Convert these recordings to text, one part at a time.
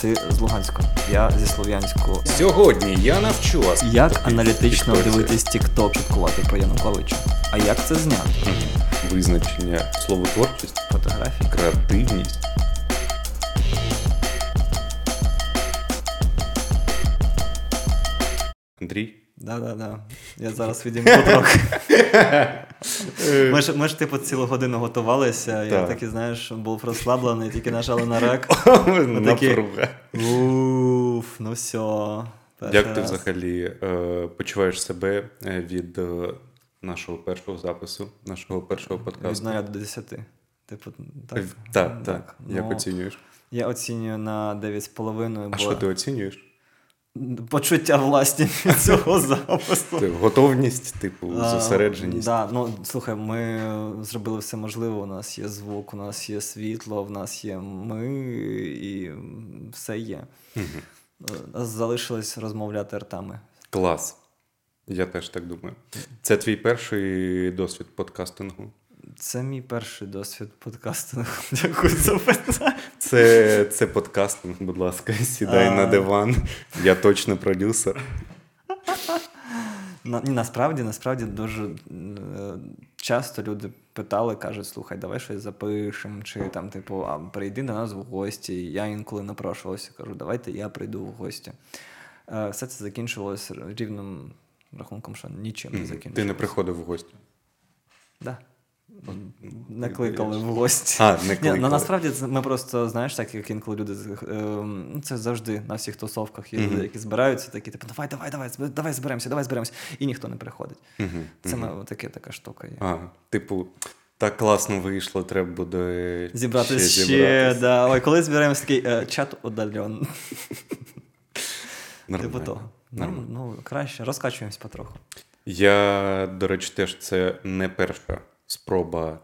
Ти з Луганська, я зі Слов'янську. Сьогодні я навчу вас, як аналітично дивитись тік-ток підкувати про Януковича. А як це зняти? Визначення словотворчості, фотографії, креативність. Андрій? Да. Я зараз відійму трохи. Ми ж, типу, цілу годину готувалися, я такий, знаєш, був розслаблений, тільки нажали на рек. Напруга. Ну все. Як ти взагалі почуваєш себе від нашого першого запису, нашого першого подкасту? Від 0 до 10. Типу, так? Так. Як оцінюєш? Я оцінюю на 9,5. А що ти оцінюєш? Почуття власні від цього запису. Готовність, типу, зосередженість. Слухай, ми зробили все можливе. У нас є звук, у нас є світло, в нас є ми і все є. Угу. Залишилось розмовляти ртами. Клас. Я теж так думаю. Це твій перший досвід подкастингу? Це мій перший досвід подкастингу. Дякую за питання. Це подкастинг, будь ласка, сідай на диван. Я точно продюсер. Насправді дуже часто люди питали, кажуть, слухай, давай щось запишемо, чи там, типу, прийди до нас в гості. Я інколи напрошувався, кажу, давайте я прийду в гості. Все це закінчилось рівним рахунком, що нічим не закінчилось. Ти не приходив в гості? Так. Не кликали в гості. Насправді ми просто, знаєш, так як інколи люди, це завжди на всіх тусовках є люди, які збираються, такі, типу, давай зберемося, і ніхто не приходить. Це така штука є. Типу, так класно вийшло, треба буде зібратися. Да. Ой, коли збираємося, такий чат удален. Типу того. Ну, краще, розкачуємось потроху. Я, до речі, теж це не перша спроба,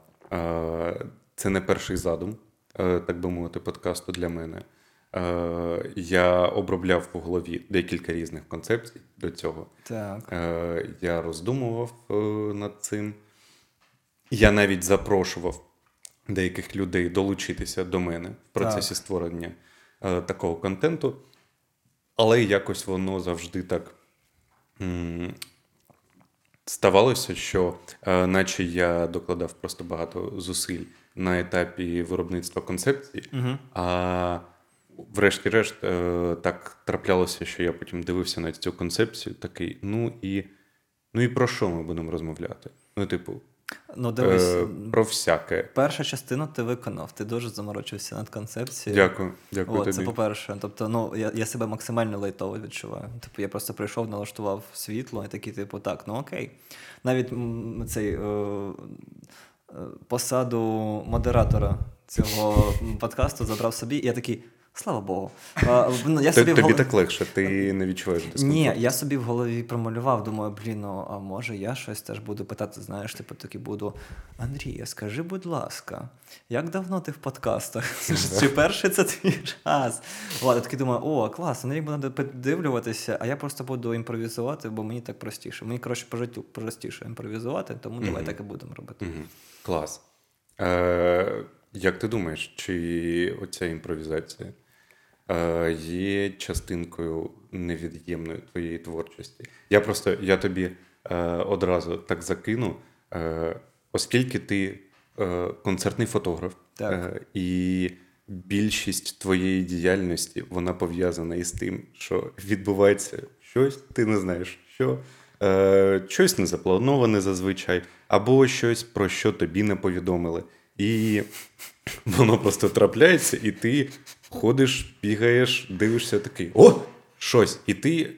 це не перший задум, так би мовити, подкасту для мене. Я обробляв в голові декілька різних концепцій до цього. Так. Я роздумував над цим. Я навіть запрошував деяких людей долучитися до мене в процесі створення такого контенту. Але якось воно завжди так... Ставалося, що наче я докладав просто багато зусиль на етапі виробництва концепції, а врешті-решт так траплялося, що я потім дивився на цю концепцію, такий, ну і про що ми будемо розмовляти? Ну, типу, дивись, про всяке. Перша частина ти виконав, ти дуже заморочився над концепцією. Дякую тобі. Це по-перше. Тобто, я себе максимально лайтово відчуваю. Типу, я просто прийшов, налаштував світло і такий, типу, так, окей. Навіть цей посаду модератора цього подкасту забрав собі, і я такий... Слава Богу. Тобі так легше, ти не відчуваєш дискомфорт. Ні, я собі в голові промалював, думаю, а може я щось теж буду питати, знаєш, типу таки буду, Андрія, скажи, будь ласка, як давно ти в подкастах? Чи перший це твій раз? Ладно, такий думаю, клас, Андрій буде подивлюватися, а я просто буду імпровізувати, бо мені так простіше. Мені, коротше, по життю простіше імпровізувати, тому давай так і будемо робити. Клас. Як ти думаєш, чи оця імпровізація є частинкою невід'ємної твоєї творчості? Я тобі одразу так закину, оскільки ти концертний фотограф, і більшість твоєї діяльності, вона пов'язана із тим, що відбувається щось, ти не знаєш що, щось не заплановане зазвичай, або щось, про що тобі не повідомили. І воно просто трапляється, і ти ходиш, бігаєш, дивишся такий, щось. І ти,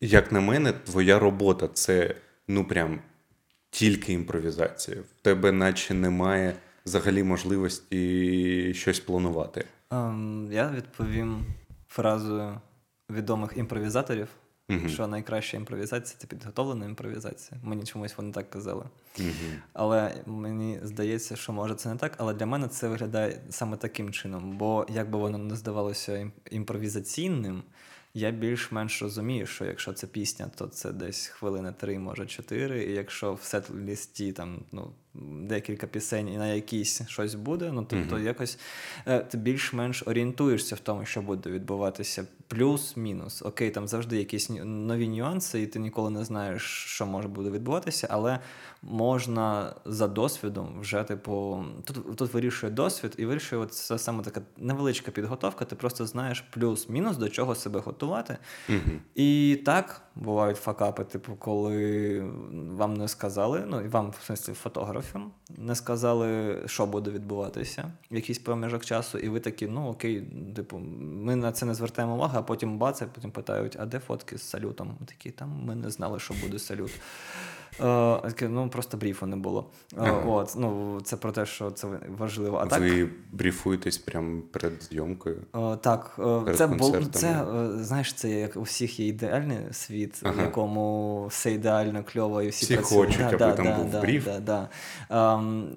як на мене, твоя робота – це, прям, тільки імпровізація. В тебе наче немає взагалі можливості щось планувати. Я відповім фразою відомих імпровізаторів, що найкраща імпровізація – це підготовлена імпровізація. Мені чомусь вони так казали. Але мені здається, що може це не так, але для мене це виглядає саме таким чином. Бо як би воно не здавалося імпровізаційним, я більш-менш розумію, що якщо це пісня, то це десь хвилини 3, може 4, і якщо в сет-лісті там, декілька пісень і на якійсь щось буде, ну тобто якось ти більш-менш орієнтуєшся в тому, що буде відбуватися, плюс-мінус. Окей, там завжди якісь нові нюанси, і ти ніколи не знаєш, що може буде відбуватися, але можна за досвідом вже, типу, тут вирішує досвід, і вирішує це саме така невеличка підготовка, ти просто знаєш плюс-мінус, до чого себе готувати. І так бувають факапи, типу, коли вам не сказали, ну і вам, в сенсі, фотографам не сказали, що буде відбуватися в якийсь проміжок часу, і ви такі, ну окей, типу, ми на це не звертаємо увагу, а потім бац, потім питають, а де фотки з салютом? Ми такі, там ми не знали, що буде салют. Ну, просто бріфу не було. От, ну, це про те, що це важливо. А так, ви бріфуєтесь прямо перед зйомкою? Так. Це, знаєш, це як у всіх є ідеальний світ, в якому все ідеально, кльово, і всі працюють. Всі хочуть, аби там був бріф.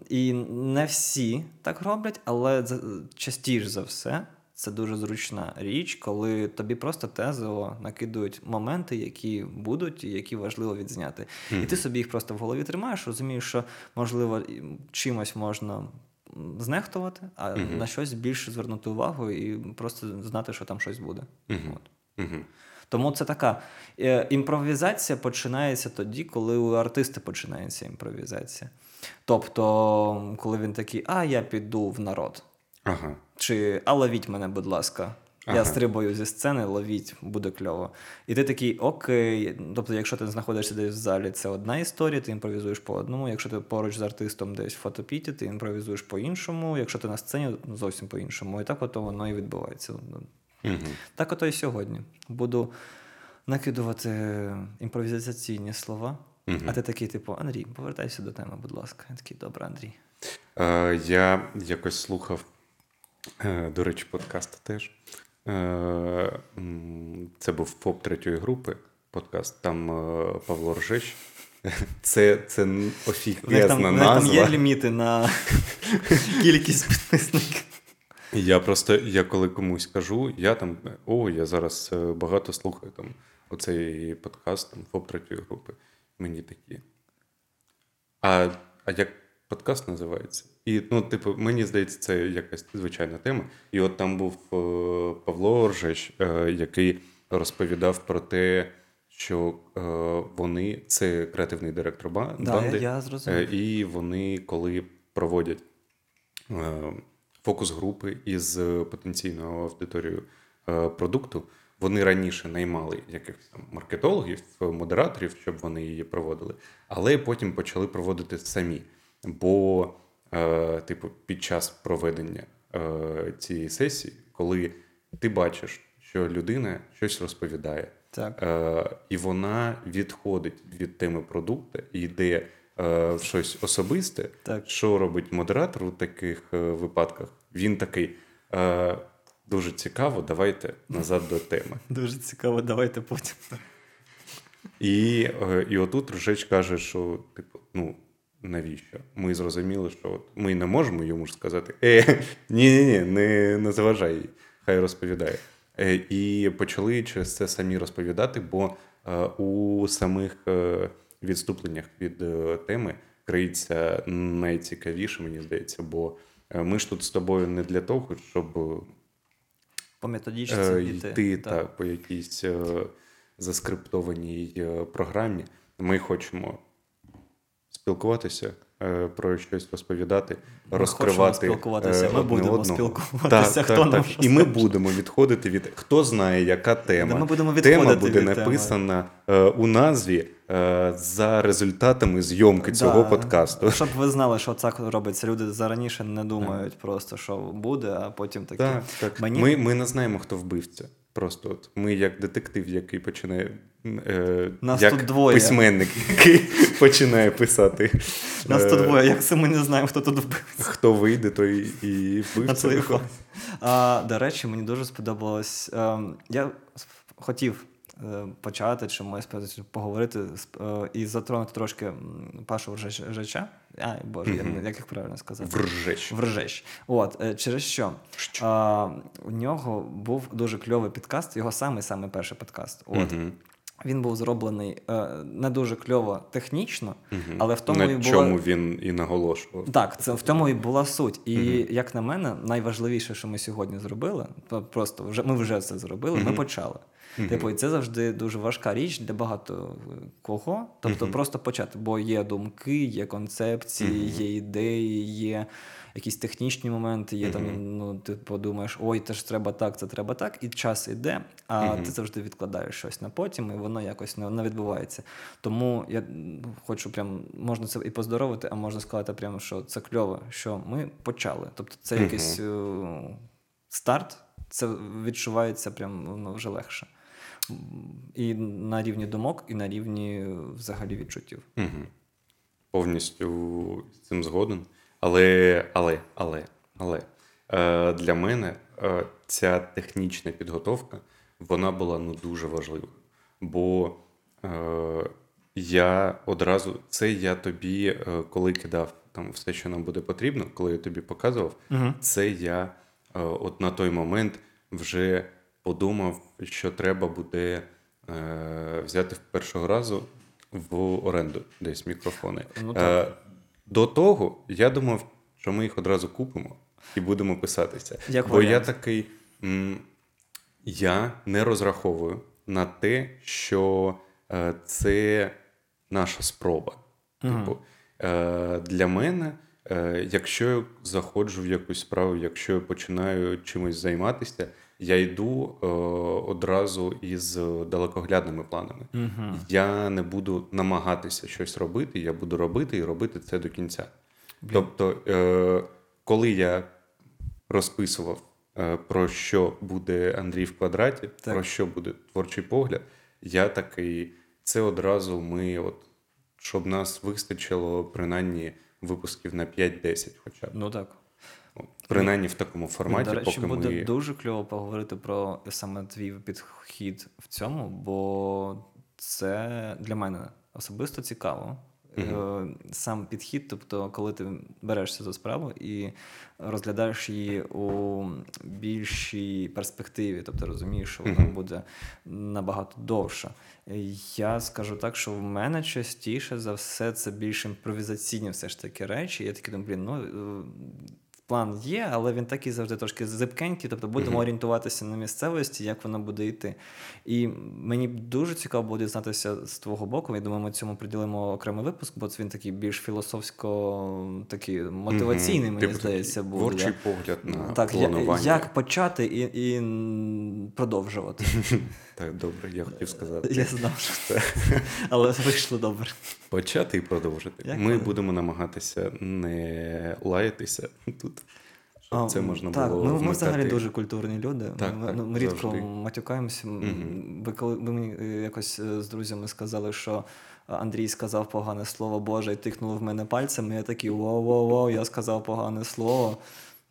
І не всі так роблять, але частіше за все це дуже зручна річ, коли тобі просто тезово накидують моменти, які будуть і які важливо відзняти. І ти собі їх просто в голові тримаєш, розумієш, що, можливо, чимось можна знехтувати, а на щось більше звернути увагу і просто знати, що там щось буде. От. Тому це така імпровізація починається тоді, коли у артиста починається імпровізація. Тобто, коли він такий, а я піду в народ. Чи, а ловіть мене, будь ласка. Я стрибаю зі сцени, ловіть, буде кльово. І ти такий, окей. Тобто, якщо ти знаходишся десь в залі, це одна історія, ти імпровізуєш по одному. Якщо ти поруч з артистом десь в фотопіті, ти імпровізуєш по-іншому. Якщо ти на сцені, зовсім по-іншому. І так ото воно і відбувається. Так ото і сьогодні. Буду накидувати імпровізаційні слова. А ти такий, типу, Андрій, повертайся до теми, будь ласка. Я такий, добре, Андрій. Я якось слухав, до речі, подкаст теж. Це був ФОП третьої групи подкаст. Там Павло Ржещ. Це офігезна назва. Там є ліміти на кількість підписників. Я коли комусь кажу, я зараз багато слухаю там оцей подкаст там, ФОП третьої групи. Мені такі. А як подкаст називається? І, ну, типу, мені здається, це якась звичайна тема. І от там був Павло Ржещ, який розповідав про те, що вони, це креативний директор банди, і вони, коли проводять фокус-групи із потенційною аудиторією продукту, вони раніше наймали якихось там маркетологів, модераторів, щоб вони її проводили, але потім почали проводити самі. Бо типу, під час проведення цієї сесії, коли ти бачиш, що людина щось розповідає, і вона відходить від теми продукту і йде в щось особисте, що робить модератор у таких випадках? Він такий, дуже цікаво, давайте назад до теми. Дуже цікаво, давайте потім. І отут Ржещ каже, що типу, ну, навіщо? Ми зрозуміли, що от ми не можемо йому ж сказати, не заважай їй, хай розповідає. І почали через це самі розповідати, бо у самих відступленнях від теми криється найцікавіше, мені здається, бо ми ж тут з тобою не для того, щоб по методичці йти по якійсь заскриптованій програмі. Ми хочемо спілкуватися, про щось розповідати, розкривати ми будемо одного. Спілкуватися, хто нам що. І ми будемо відходити від, хто знає, яка тема. Ми будемо тема буде написана у назві за результатами зйомки цього подкасту. Щоб ви знали, що це робиться. Люди зараніше не думають просто, що буде, а потім таке. Так. Ми не знаємо, хто вбивця. Просто от ми як детектив, який починає як письменник, який починає писати. Нас тут двоє, як це ми не знаємо, хто тут вбився. Хто вийде, той і вбився. До речі, мені дуже сподобалось. Я хотів почати чимось поговорити і затронути трошки Пашу Ржеща. Як їх правильно сказати? Ржещ. От, через що? У нього був дуже кльовий підкаст, його самий-самий перший підкаст. От. Він був зроблений не дуже кльово технічно, але в тому на і була... чому він і наголошував. Так, це в тому і була суть. І, як на мене, найважливіше, що ми сьогодні зробили, просто вже ми вже це зробили, ми почали. Типу, і це завжди дуже важка річ для багато кого. Тобто просто почати, бо є думки, є концепції, є ідеї, є якісь технічні моменти, є там, ну, ти подумаєш, ой, це ж треба так, це треба так, і час іде, а ти завжди відкладаєш щось на потім, і воно якось не відбувається. Тому я хочу прям, можна це і поздоровити, а можна сказати прямо, що це кльово, що ми почали. Тобто це якийсь старт, це відчувається прям, ну, вже легше. І на рівні думок, і на рівні взагалі відчуттів. Повністю з цим згоден. Але для мене ця технічна підготовка, вона була, ну, дуже важлива. Бо я одразу, це я тобі, коли кидав там все, що нам буде потрібно, коли я тобі показував, це я от на той момент вже подумав, що треба буде взяти в першого разу в оренду десь мікрофони. Ну, до того я думав, що ми їх одразу купимо і будемо писатися. Бо я такий, я не розраховую на те, що це наша спроба. Типу, для мене, якщо я заходжу в якусь справу, якщо я починаю чимось займатися, я йду одразу із далекоглядними планами. Я не буду намагатися щось робити, я буду робити і робити це до кінця. Тобто, коли я розписував, про що буде Андрій в квадраті, так, про що буде творчий погляд, я такий, це одразу ми, от, щоб нас вистачило принаймні випусків на 5-10 хоча б. Ну так. Принаймні в такому форматі, поки ми... До речі, буде дуже кльово поговорити про саме твій підхід в цьому, бо це для мене особисто цікаво. Сам підхід, тобто коли ти берешся за справу і розглядаєш її у більшій перспективі, тобто розумієш, що вона буде набагато довше. Я скажу так, що в мене частіше за все це більш імпровізаційні все ж таки речі. Я такий думаю, блін, ну... План є, але він такий завжди трошки зипкенький, тобто будемо орієнтуватися на місцевості, як вона буде йти. І мені дуже цікаво було дізнатися з твого боку, я думаю, ми цьому приділимо окремий випуск, бо він такий більш філософсько такий мотиваційний, мені здається, був. Творчий погляд на так, планування. Як почати і продовжувати. Так, добре, я хотів сказати. Я знав, що це. Але вийшло добре. Почати і продовжити. Ми будемо намагатися не лаятися тут. Це можна так, було вмикати. Ми взагалі дуже культурні люди. Так, ми рідко завжди матюкаємося. Коли ви мені якось з друзями сказали, що Андрій сказав погане слово Боже і тикнув в мене пальцем, і я такий вау, я сказав погане слово.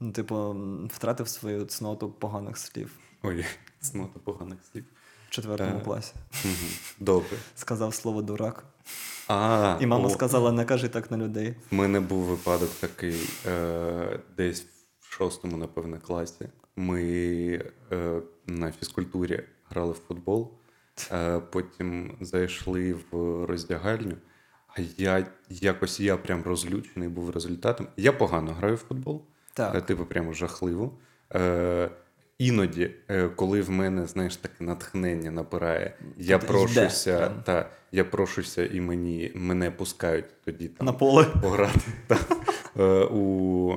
Ну, типу, втратив свою цноту поганих слів. Ой, цноту поганих слів. В 4 класі. Добре. Сказав слово дурак. І мама сказала, не кажи так на людей. У мене був випадок такий, десь в 6-му, напевно, класі. Ми на фізкультурі грали в футбол, потім зайшли в роздягальню, а я прям розлючений був результатом. Я погано граю в футбол, так, типу прямо жахливо. Іноді, коли в мене, знаєш, таке натхнення напирає, я прошуся і мене пускають тоді там на поле пограти у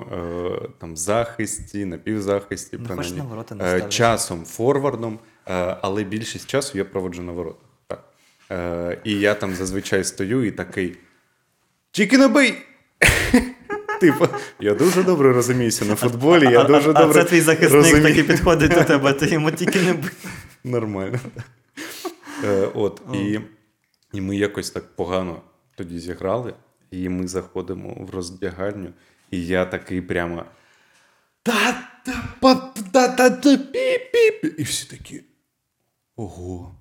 там захисті, напівзахисті, принаймні, часом форвардом, але більшість часу я проводжу на воротах. Так. І я там зазвичай стою і такий «Тільки не бий!» Типу, я дуже добре розуміюся на футболі, я дуже добре... А це твій захисник таки підходить до тебе, ти йому тільки не... Нормально. От, і ми якось так погано тоді зіграли, і ми заходимо в роздягальню, і я такий прямо... І всі такі... Ого!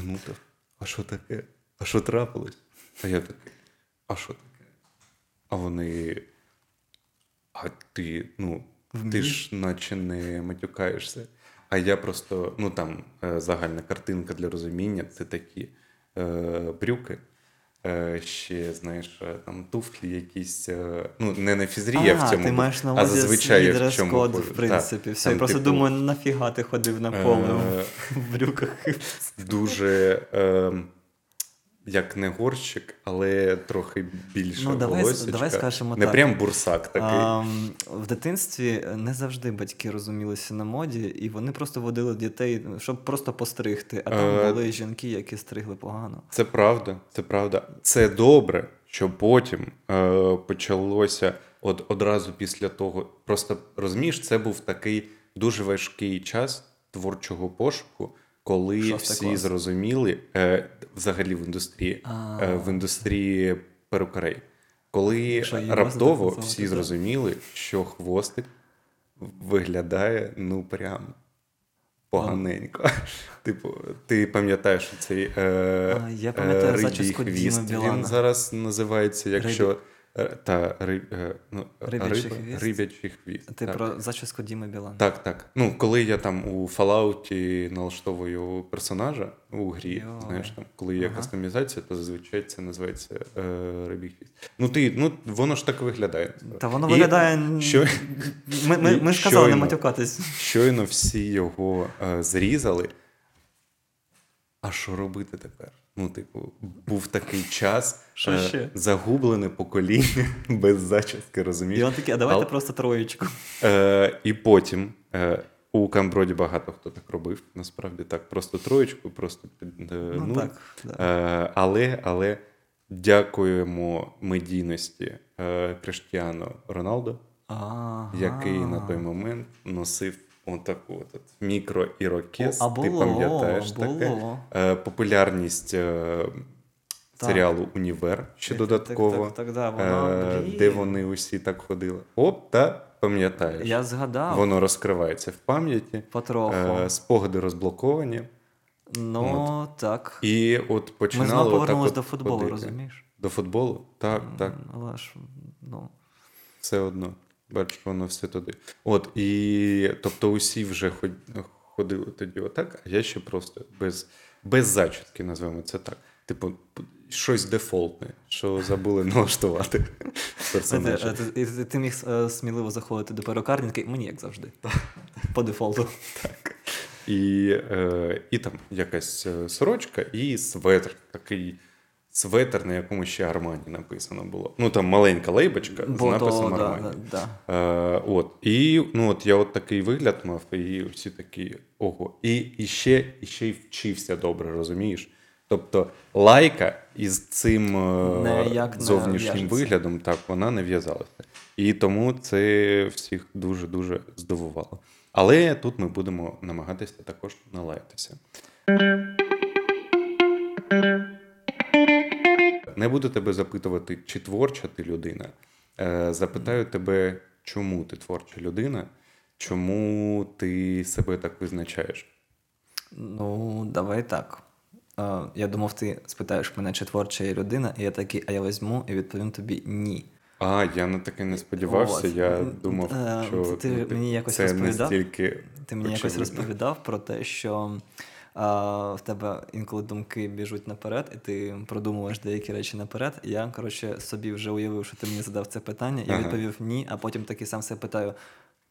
Анутов, а що таке? А що трапилось? А я такий, а що таке? А вони, а ти, ну, ти ж наче не матюкаєшся. А я просто, ну там загальна картинка для розуміння, це такі брюки, ще, знаєш, там туфлі якісь, ну не на фізрія в цьому, ти маєш на увазі свій дрес-код, в принципі, все. Я просто думаю, нафіга ти ходив на повному в брюках. Дуже... як не горщик, але трохи більше волосечка. Давай скажемо так. Не прям бурсак такий. В дитинстві не завжди батьки розумілися на моді, і вони просто водили дітей, щоб просто постригти. А там були жінки, які стригли погано. Це правда, це правда. Це добре, що потім почалося одразу після того. Просто, розумієш, це був такий дуже важкий час творчого пошуку, коли всі зрозуміли, взагалі в індустрії перукарей, коли раптово всі зрозуміли, що хвостик виглядає, ну, прям поганенько. Типу, ти пам'ятаєш цей рибій хвіст, він зараз називається, якщо... Рибячий хвіст. Ти про зачіску Діми Білана. Так. Ну, коли я там у Fallout налаштовую персонажа у грі, знаєш, там, коли є кастомізація, то зазвичай це називається рибій хвіст. Воно ж так виглядає. Та воно виглядає... Ми ж казали не матюкатись. Щойно всі його зрізали. А що робити тепер? Ну, типу, був такий час, загублене покоління без зачіски, розумієш? І він такий, а давайте просто троєчку. І потім у Камброді багато хто так робив, насправді так, просто троєчку, просто під Але дякуємо медійності Кріштіану Роналду, який на той момент носив отаку мікро-ірокез, ти пам'ятаєш таке. Популярність серіалу «Універ» ще додатково, де вони усі так ходили. Пам'ятаєш. Я згадав. Воно розкривається в пам'яті. Потроху. Спогади розблоковані. Так. І от починало отак. Ми знову повернулися до футболу, розумієш? До футболу? Так. Але ж, все одно. Бачиш, воно все туди. Тобто усі вже ходили тоді отак, а я ще просто без зачітки, назвемо це так. Типу, щось дефолтне, що забули налаштувати персонажа. Ти міг сміливо заходити до перукарні, мені як завжди. По дефолту. Так. І там якась сорочка і светр такий. Светер, на якому ще Армані написано було. Ну, там маленька лейбочка з написом Армані. Я такий вигляд мав, і всі такі, ого. І ще й вчився добре, розумієш? Тобто лайка із цим зовнішнім виглядом, так, вона не в'язалася. І тому це всіх дуже-дуже здивувало. Але тут ми будемо намагатися також налаятися. Не буду тебе запитувати, чи творча ти людина. Запитаю тебе, чому ти творча людина, чому ти себе так визначаєш? Давай так. Я думав, ти спитаєш мене, чи творча я людина, і я такий, а я візьму і відповім тобі ні. Я на таке не сподівався, я думав, що ти мені якось розповідав. Ти мені якось розповідав про те, що... в тебе інколи думки біжуть наперед, і ти продумуєш деякі речі наперед. Я, собі вже уявив, що ти мені задав це питання, я відповів ні, а потім такий сам себе питаю,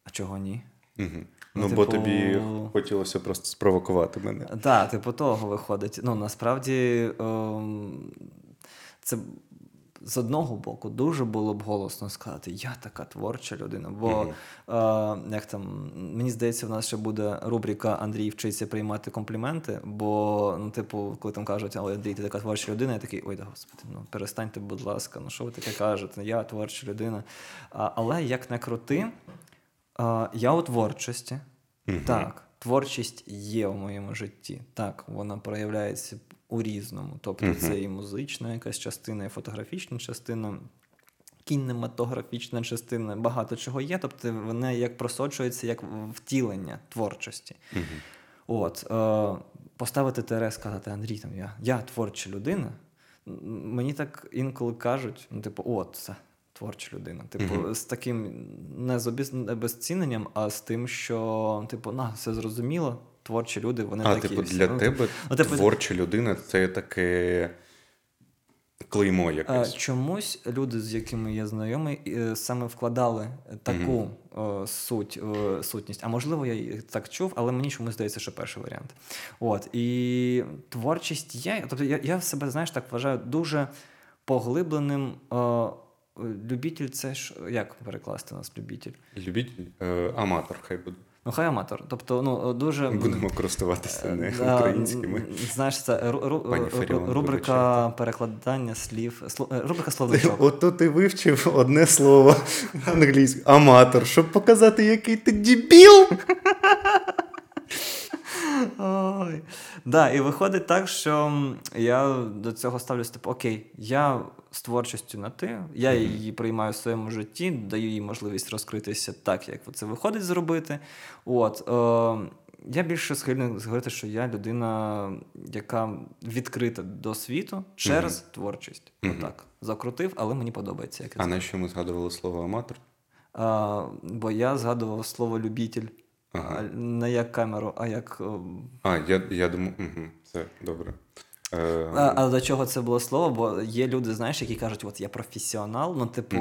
а чого ні? Угу. Бо тобі хотілося просто спровокувати мене. Так, того виходить. Насправді, це з одного боку дуже було б голосно сказати, я така творча людина, бо мені здається, в нас ще буде рубрика «Андрій вчиться приймати компліменти», бо, коли там кажуть, але Андрій, ти така творча людина, я такий, ой, да господи, перестаньте, будь ласка, що ви таке кажете, я творча людина. Але, як не крути, я у творчості, так, творчість є в моєму житті, так, вона проявляється у різному. Тобто це і музична якась частина, і фотографічна частина, кінематографічна частина, багато чого є. Тобто вона як просочується, як втілення творчості. Поставити ТР, сказати, Андрій, я творча людина, мені так інколи кажуть, творча людина. Типу, з таким не з обезціненням, а з тим, що, типу, все зрозуміло, творчі люди, вони такі. Типу, для тебе творча людина – це таке клеймо якесь. Чомусь люди, з якими я знайомий, саме вкладали таку сутність. А можливо, я так чув, але мені чомусь здається, що перший варіант. От. І творчість є. Тобто я себе, знаєш, так вважаю дуже поглибленим любитель. Це ж як перекласти нас любитель? Любитель? Аматор хай буде. Ну, хай аматор. Тобто, дуже... Будемо користуватися українськими. Знаєш, це рубрика перекладання слів. Рубрика словничок. Ото ти вивчив одне слово англійське. Аматор. Щоб показати, який ти дебіл. Ой. Да, і виходить так, що я до цього ставлюсь, типу, окей, я з творчістю на ти, я її приймаю в своєму житті, даю їй можливість розкритися так, як це виходить зробити. От, я більше схильний говорити, що я людина, яка відкрита до світу через творчість. Отак, закрутив, але мені подобається. Як на що ми згадували слово аматор? Бо я згадував слово любітель. Ага. Не як камеру, а як... Я думаю, це добре. А до чого це було слово? Бо є люди, знаєш, які кажуть, от я професіонал. Ну, типу,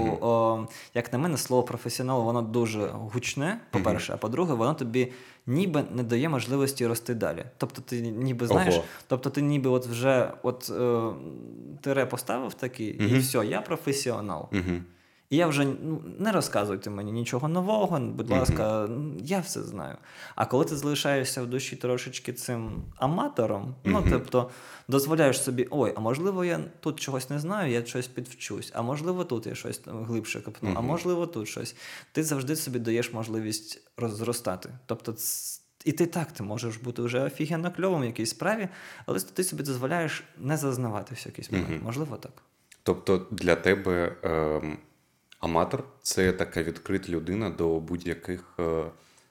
як на мене, слово професіонал, воно дуже гучне, по-перше, а по-друге, воно тобі ніби не дає можливості рости далі. Тобто ти ніби знаєш, тобто ти ніби от вже от тире поставив такий, і все, я професіонал. І я вже, не розказуйте мені нічого нового, будь ласка, я все знаю. А коли ти залишаєшся в душі трошечки цим аматором, ну, тобто, дозволяєш собі, ой, а можливо я тут чогось не знаю, я щось підвчусь, а можливо тут я щось глибше копну, а можливо тут щось. Ти завжди собі даєш можливість розростати. Тобто, і ти можеш бути вже офігенно кльовим в якійсь справі, але ти собі дозволяєш не зазнаватися в якийсь момент. Можливо, так. Тобто, для тебе... Аматор – це така відкрита людина до будь-яких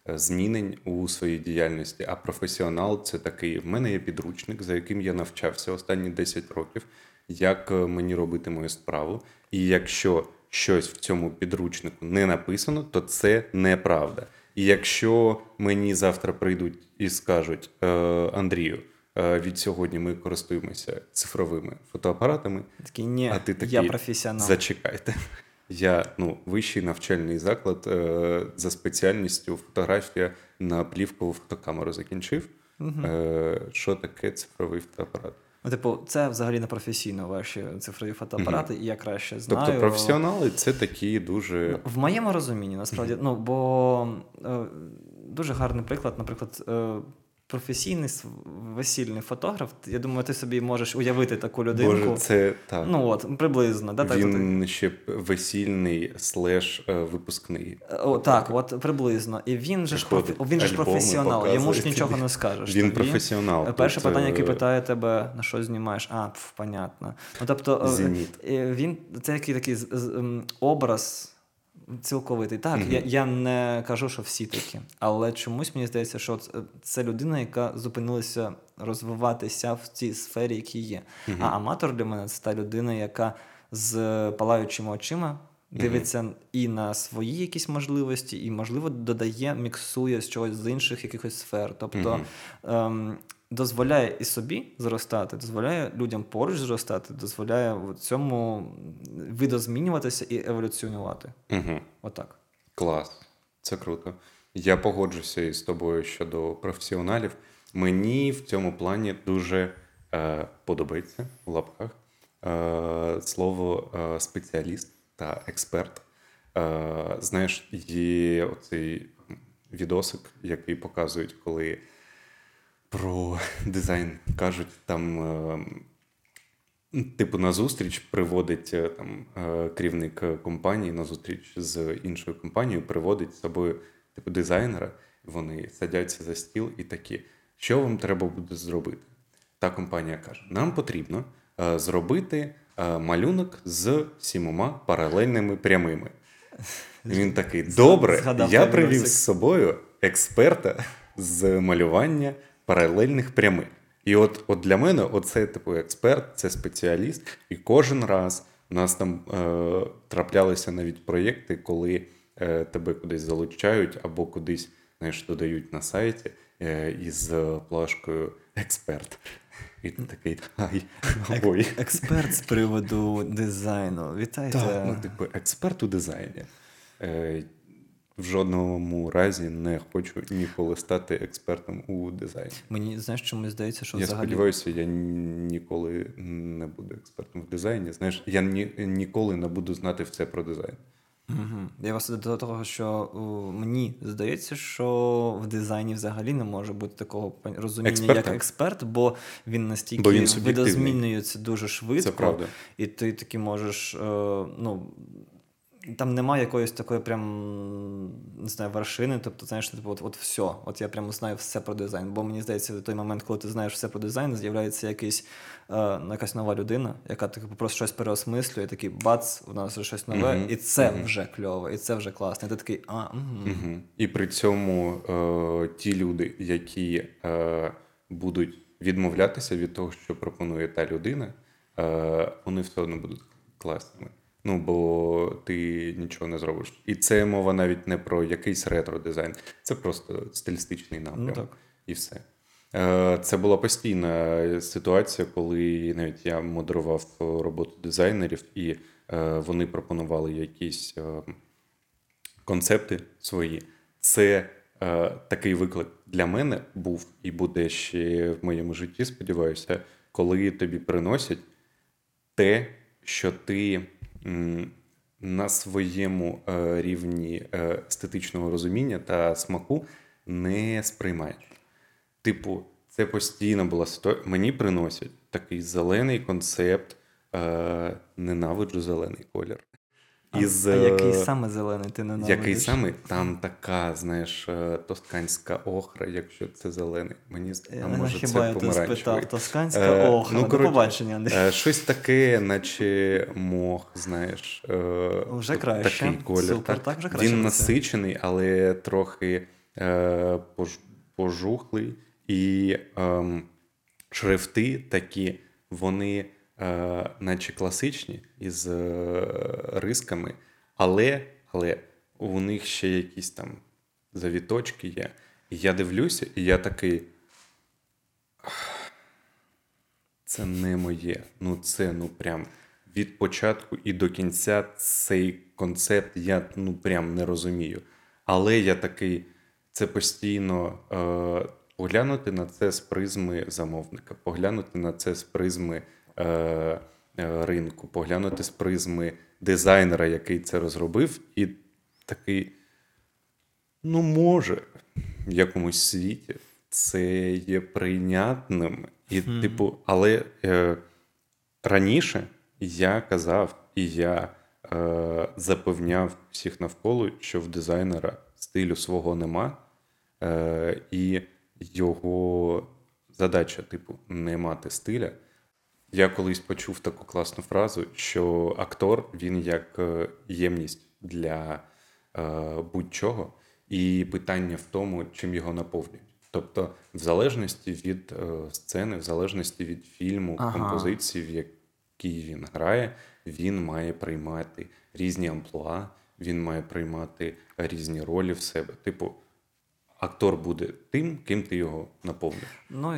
змінень у своїй діяльності. А професіонал – це такий, в мене є підручник, за яким я навчався останні 10 років, як мені робити мою справу. І якщо щось в цьому підручнику не написано, то це неправда. І якщо мені завтра прийдуть і скажуть, Андрію, від сьогодні ми користуємося цифровими фотоапаратами, такий, ні, а ти такий, я професіонал. Зачекайте. Я вищий навчальний заклад за спеціальністю фотографія на плівкову фотокамеру закінчив. Що таке цифровий фотоапарат? Типу, це взагалі не професійно ваші цифрові фотоапарати, і я краще знаю. Тобто професіонали – це такі дуже... В моєму розумінні, насправді, бо дуже гарний приклад, наприклад, професійний весільний фотограф, я думаю, ти собі можеш уявити таку людинку. Боже, це так. Приблизно. Да, він ще весільний /випускний. От приблизно. І він же ж професіонал, йому ж нічого не скажеш. Він професіонал. Перше питання, яке питає тебе, на що знімаєш? Понятно. Тобто, Зеніт. Він, це який такий образ... Цілковитий. Так, я не кажу, що всі такі. Але чомусь мені здається, що це людина, яка зупинилася розвиватися в цій сфері, які є. А аматор для мене – це та людина, яка з палаючими очима дивиться і на свої якісь можливості, і, можливо, додає, міксує з чогось з інших якихось сфер. Тобто дозволяє і собі зростати, дозволяє людям поруч зростати, дозволяє в цьому видозмінюватися і еволюціонувати. Отак. Клас. Це круто. Я погоджуся із тобою щодо професіоналів. Мені в цьому плані дуже подобається, в лапках, слово спеціаліст та експерт. Знаєш, є оцей відосик, який показують, коли про дизайн кажуть, там, типу, на зустріч приводить там керівник компанії, на зустріч з іншою компанією приводить з собою, типу, дизайнера. Вони садяться за стіл і такі, що вам треба буде зробити? Та компанія каже, нам потрібно зробити малюнок з 7 паралельними прямими. Він такий, добре, я привів з собою експерта з малювання паралельних прямих. І от для мене оце, типу, експерт, це спеціаліст. І кожен раз, У нас там траплялися навіть проєкти, коли тебе кудись залучають або кудись, знаєш, додають на сайті із плашкою «Експерт». І ти такий, ой. Експерт з приводу дизайну. Вітайте. Так, ну, типу, експерт у дизайні. В жодному разі не хочу ніколи стати експертом у дизайні. Мені, знаєш, чому здається, що я взагалі... Я сподіваюся, я ніколи не буду експертом в дизайні. Знаєш, я ніколи не буду знати все про дизайн. Угу. Я вас до того, що мені здається, що в дизайні взагалі не може бути такого розуміння, як експерт, бо він настільки видозмінюється дуже швидко. Це правда. І ти таки можеш, ну... Там немає якоїсь такої прям, не знаю, вершини, тобто, знаєш, типу, от все, от я прямо знаю все про дизайн, бо мені здається, в той момент, коли ти знаєш все про дизайн, з'являється якась нова людина, яка так, просто щось переосмислює, такий бац, у нас щось нове, і це вже кльово, і це вже класно, і ти такий, І при цьому ті люди, які будуть відмовлятися від того, що пропонує та людина, вони все одно будуть класними. Ну, бо ти нічого не зробиш. І це мова навіть не про якийсь ретро-дизайн. Це просто стилістичний напрям. Ну, і все. Це була постійна ситуація, коли навіть я модерував роботу дизайнерів, і вони пропонували якісь концепти свої. Це такий виклик для мене був і буде ще в моєму житті, сподіваюся, коли тобі приносять те, що ти... на своєму рівні естетичного розуміння та смаку не сприймаєш. Типу, це постійно була ситуація. Мені приносять такий зелений концепт, ненавиджу зелений колір. А який саме зелений ти ненавидиш? Який саме? Там така, знаєш, тосканська охра, якщо це зелений. Мені може це помаранчевий. Спитав, тосканська охра, ну, коротко, до побачення, Андрій. Щось таке, наче мох, знаєш. Вже краще. Такий колір. Супер, так вже краще. Він насичений, але трохи пожухлий. І шрифти такі, вони... наче класичні, із рисками, але у них ще якісь там завіточки є. І я дивлюся, і я такий, це не моє. Це прям від початку і до кінця цей концепт я прям не розумію. Але я такий, це постійно поглянути на це з призми замовника, поглянути на це з призми ринку, поглянути з призми дизайнера, який це розробив, і такий, може, в якомусь світі це є прийнятним. І, але раніше я казав, і я запевняв всіх навколо, що в дизайнера стилю свого нема, і його задача, не мати стиля. Я колись почув таку класну фразу, що актор, він як ємність для будь-чого, і питання в тому, чим його наповнюють. Тобто в залежності від сцени, в залежності від фільму, композиції, в якій він грає, він має приймати різні амплуа, він має приймати різні ролі в себе. Актор буде тим, ким ти його наповниш.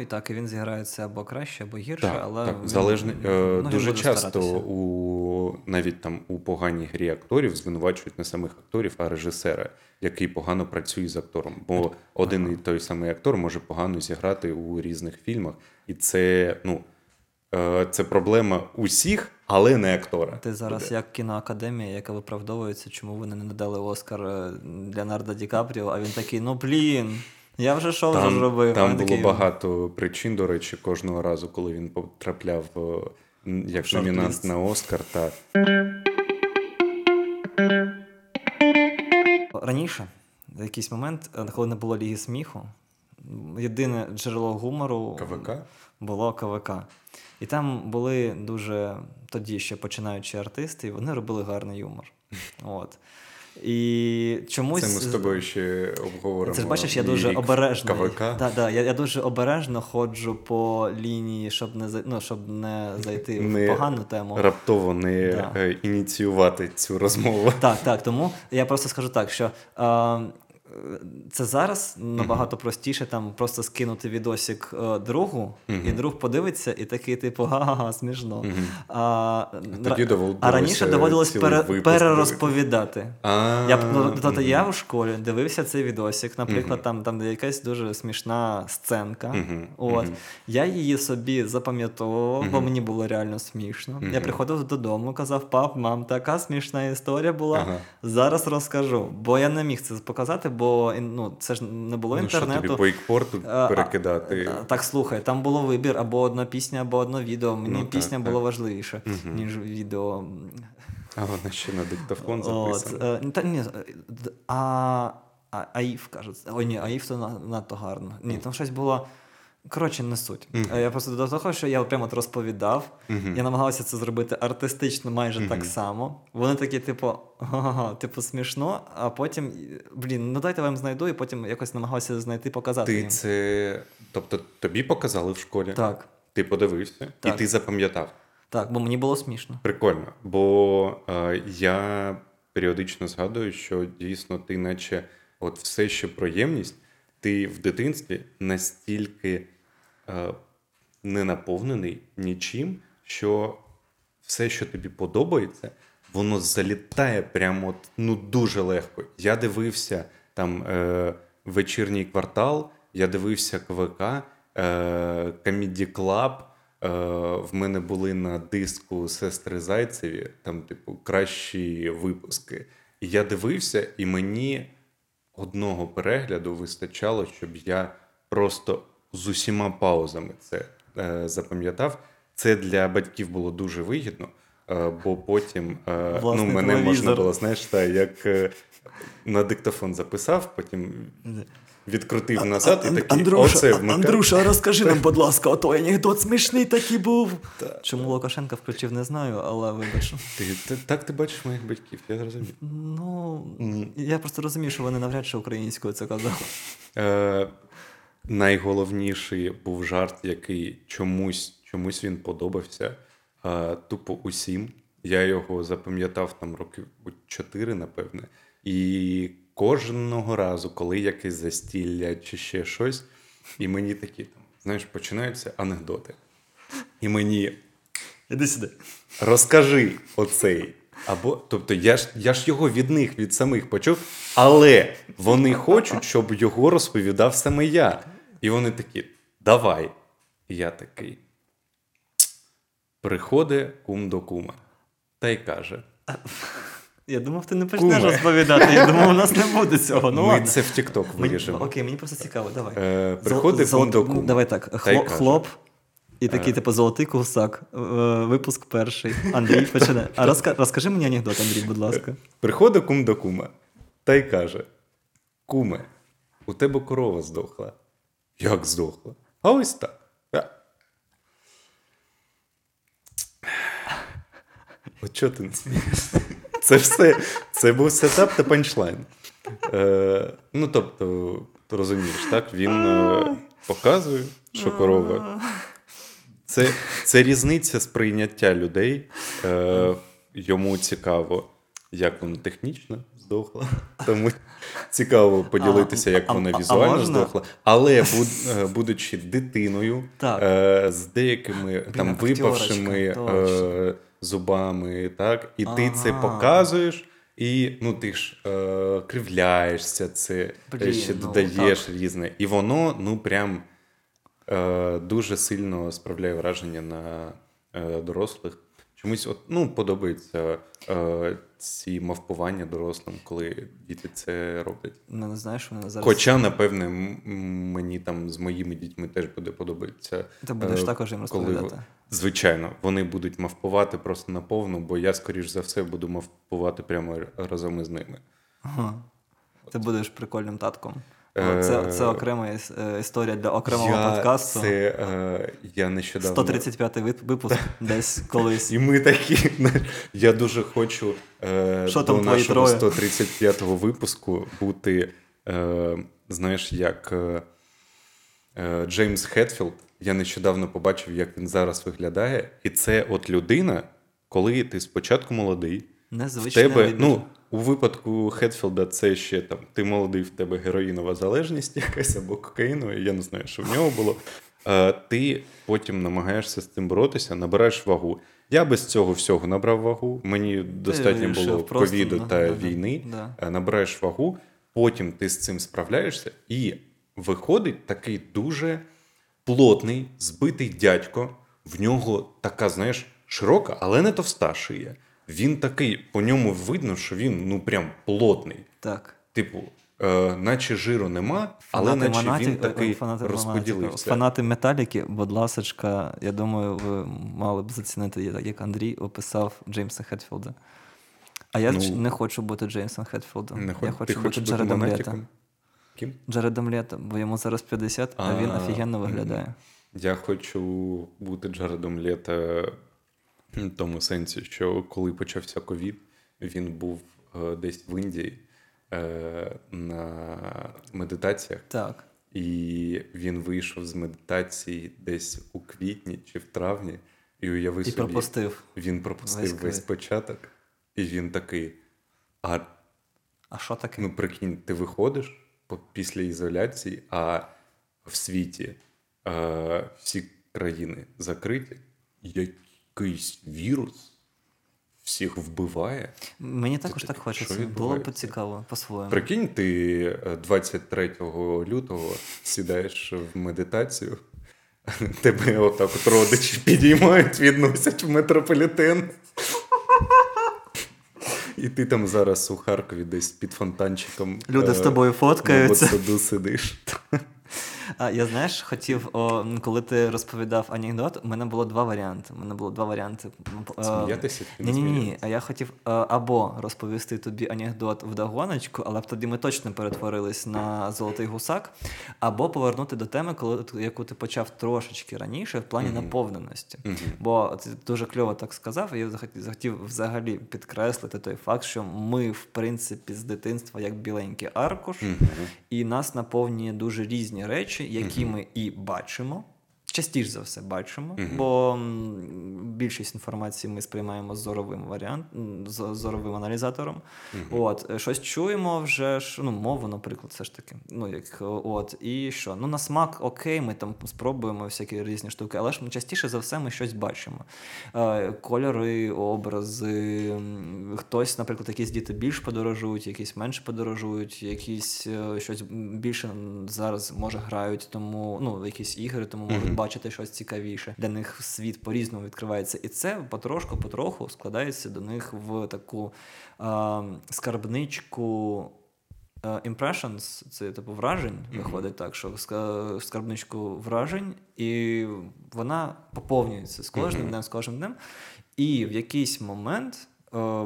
І так, і він зіграється або краще, або гірше, так, але... Так, дуже часто навіть там у поганій грі акторів звинувачують не самих акторів, а режисера, який погано працює з актором. Бо один і той самий актор може погано зіграти у різних фільмах. І це, це проблема усіх, але не актора. Ти зараз як кіноакадемія, яка виправдовується, чому вони не надали Оскар Леонардо Ді Капріо, а він такий, я вже вже зробив. Там було багато причин, до речі, кожного разу, коли він потрапляв як номінант на Оскар. Раніше, в якийсь момент, коли не було Ліги сміху, єдине джерело гумору було КВК. І там були дуже тоді ще починаючі артисти, і вони робили гарний юмор. І чомусь... Це ми з тобою ще обговоримо. Це ж бачиш, я дуже обережний. Я дуже обережно ходжу по лінії, щоб не зайти не в погану тему. Раптово не ініціювати цю розмову. Так, тому я просто скажу так, що... Це зараз набагато простіше там просто скинути відосик другу, і друг подивиться, і такий типу, га-га-га, смішно. А раніше доводилось перерозповідати. Я в школі дивився цей відосик, наприклад, там якась дуже смішна сценка. Я її собі запам'ятовував, бо мені було реально смішно. Я приходив додому, казав, пап, мам, така смішна історія була, зараз розкажу. Бо я не міг це показати, бо це ж не було інтернету. Що тобі по ікпорту перекидати? Так, слухай, там було вибір або одна пісня, або одне відео. Мені пісня було важливіше, ніж відео. А вона ще на диктофон записана. АІФ, кажуть. Ой, ні, АІФ то надто гарно. Ні, там щось було... Коротше, не суть. Я просто до того, що я прямо розповідав. Я намагався це зробити артистично майже так само. Вони такі, типу, смішно, а потім, дайте вам знайду, і потім якось намагався знайти, показати їм. Тобто тобі показали в школі? Так. Ти подивився? Так. І ти запам'ятав? Так, бо мені було смішно. Прикольно, бо я періодично згадую, що дійсно ти наче все ще про ємність, ти в дитинстві настільки не наповнений нічим, що все, що тобі подобається, воно залітає прямо дуже легко. Я дивився там «Вечірній квартал», я дивився КВК, «Комеді Клаб», в мене були на диску «Сестри Зайцеві», там кращі випуски. І я дивився, і мені... Одного перегляду вистачало, щоб я просто з усіма паузами це запам'ятав. Це для батьків було дуже вигідно, бо потім мене телевізор можна було, як на диктофон записав, потім відкрутив назад і такий, оце вмикав. Андруша, розкажи нам, будь ласка, а той анекдот смішний такий був. Чому Лукашенка включив, не знаю, але вибач. Так ти бачиш моїх батьків, я зрозумів. Я просто розумію, що вони навряд чи українською це казали. Найголовніший був жарт, який чомусь він подобався. Тупо усім. Я його запам'ятав там років 4, напевне. І кожного разу, коли якесь застілля чи ще щось, і мені такі, починаються анекдоти. І мені... Іди сюди. Розкажи оцей. Тобто я ж його від них, від самих почув, але вони хочуть, щоб його розповідав саме я. І вони такі, давай. І я такий. Приходить кум до кума. Та й каже... Я думав, ти не почнеш розповідати. Я думав, у нас не буде цього. Ми це в TikTok вирішимо. Окей, мені просто цікаво, давай. Приходить до кума. Давай так, хлоп і такий, золотий кусак. Випуск перший. Андрій починає. А розкажи мені анекдот, Андрій, будь ласка. Приходить кум до кума, та й каже, куме, у тебе корова здохла. Як здохла? А ось так. От чого ти не смієшся? Це все, це був сетап та панчлайн. Тобто, ти розумієш, так? Він показує, що корова. Це різниця сприйняття людей. Йому цікаво, як воно технічно здохло. Тому цікаво поділитися, як воно візуально здохло. Але, будучи дитиною, з деякими випавшими... зубами, так? І ти це показуєш, і, ти ж кривляєшся, це ще додаєш різне. І воно, прям дуже сильно справляє враження на дорослих. Чомусь, подобаються ці мавпування дорослим, коли діти це роблять. Не знаю, що вони зараз... Хоча, напевне, мені там з моїми дітьми теж буде подобатися. Ти будеш також їм розповідати. Звичайно, вони будуть мавпувати просто наповну, бо я, скоріш за все, буду мавпувати прямо разом із ними. Ага. Ти будеш прикольним татком. Це окрема історія для окремого подкасту. Я нещодавно... 135-й випуск десь колись. І ми такі... Я дуже хочу до нашого 135-го випуску бути, знаєш, як Джеймс Хетфілд. Я нещодавно побачив, як він зараз виглядає. І це от людина, коли ти спочатку молодий, незвичний в тебе... У випадку Хетфілда це ще там, ти молодий, в тебе героїнова залежність якась або кокаїнова, я не знаю, що в нього було. Ти потім намагаєшся з цим боротися, набираєш вагу. Я без цього всього набрав вагу, мені достатньо було ковіду та війни, набираєш вагу, потім ти з цим справляєшся і виходить такий дуже плотний, збитий дядько, в нього така, знаєш, широка, але не товста шия. Він такий, по ньому видно, що він, прям плотний. Так. Типу, наче жиру нема, але наче він такий розподілився. Фанати Металіки, будь ласочка, я думаю, ви мали б зацінити, як Андрій описав Джеймса Хетфілда. А я не хочу бути Джеймсом Хетфілдом. Я хочу бути Джаредом Летом. Ким? Джаредом Летом, бо йому зараз 50, а він офігенно виглядає. Я хочу бути Джаредом Летом. В тому сенсі, що коли почався ковід, він був десь в Індії на медитаціях. Так. І він вийшов з медитації десь у квітні чи в травні. І уяви собі, він пропустив весь початок. І він такий, а що таке? Прикинь, ти виходиш після ізоляції, а в світі всі країни закриті. Якийсь вірус всіх вбиває. Мені також так хочеться. Було б цікаво по-своєму. Прикинь, ти 23 лютого сідаєш в медитацію, тебе отак от родичі підіймають, відносять в метрополітен. І ти там зараз у Харкові десь під фонтанчиком. Люди з тобою фоткаються. На саду сидиш. Я, знаєш, хотів, коли ти розповідав анекдот, у мене було два варіанти. Сміятися? Ні. А я хотів або розповісти тобі анекдот вдогоночку, але б тоді ми точно перетворились на «Золотий гусак», або повернути до теми, яку ти почав трошечки раніше, в плані наповненості. Бо ти дуже кльово так сказав, і я захотів взагалі підкреслити той факт, що ми, в принципі, з дитинства як біленький аркуш, і нас наповнює дуже різні речі, які ми і бачимо, частіше за все бачимо, бо більшість інформації ми сприймаємо з зоровим варіантом, з зоровим аналізатором. От, щось чуємо вже, мову, наприклад, все ж таки. І що? На смак окей, ми там спробуємо всякі різні штуки, але ж ми частіше за все ми щось бачимо. Кольори, образи, хтось, наприклад, якісь діти більш подорожують, якісь менше подорожують, якісь щось більше зараз, може, грають, тому, якісь ігри, тому можуть бачити щось цікавіше. Для них світ по-різному відкривається. І це потроху складається до них в таку скарбничку impressions, це типу вражень, виходить так, що скарбничку вражень, і вона поповнюється з кожним днем, І в якийсь момент,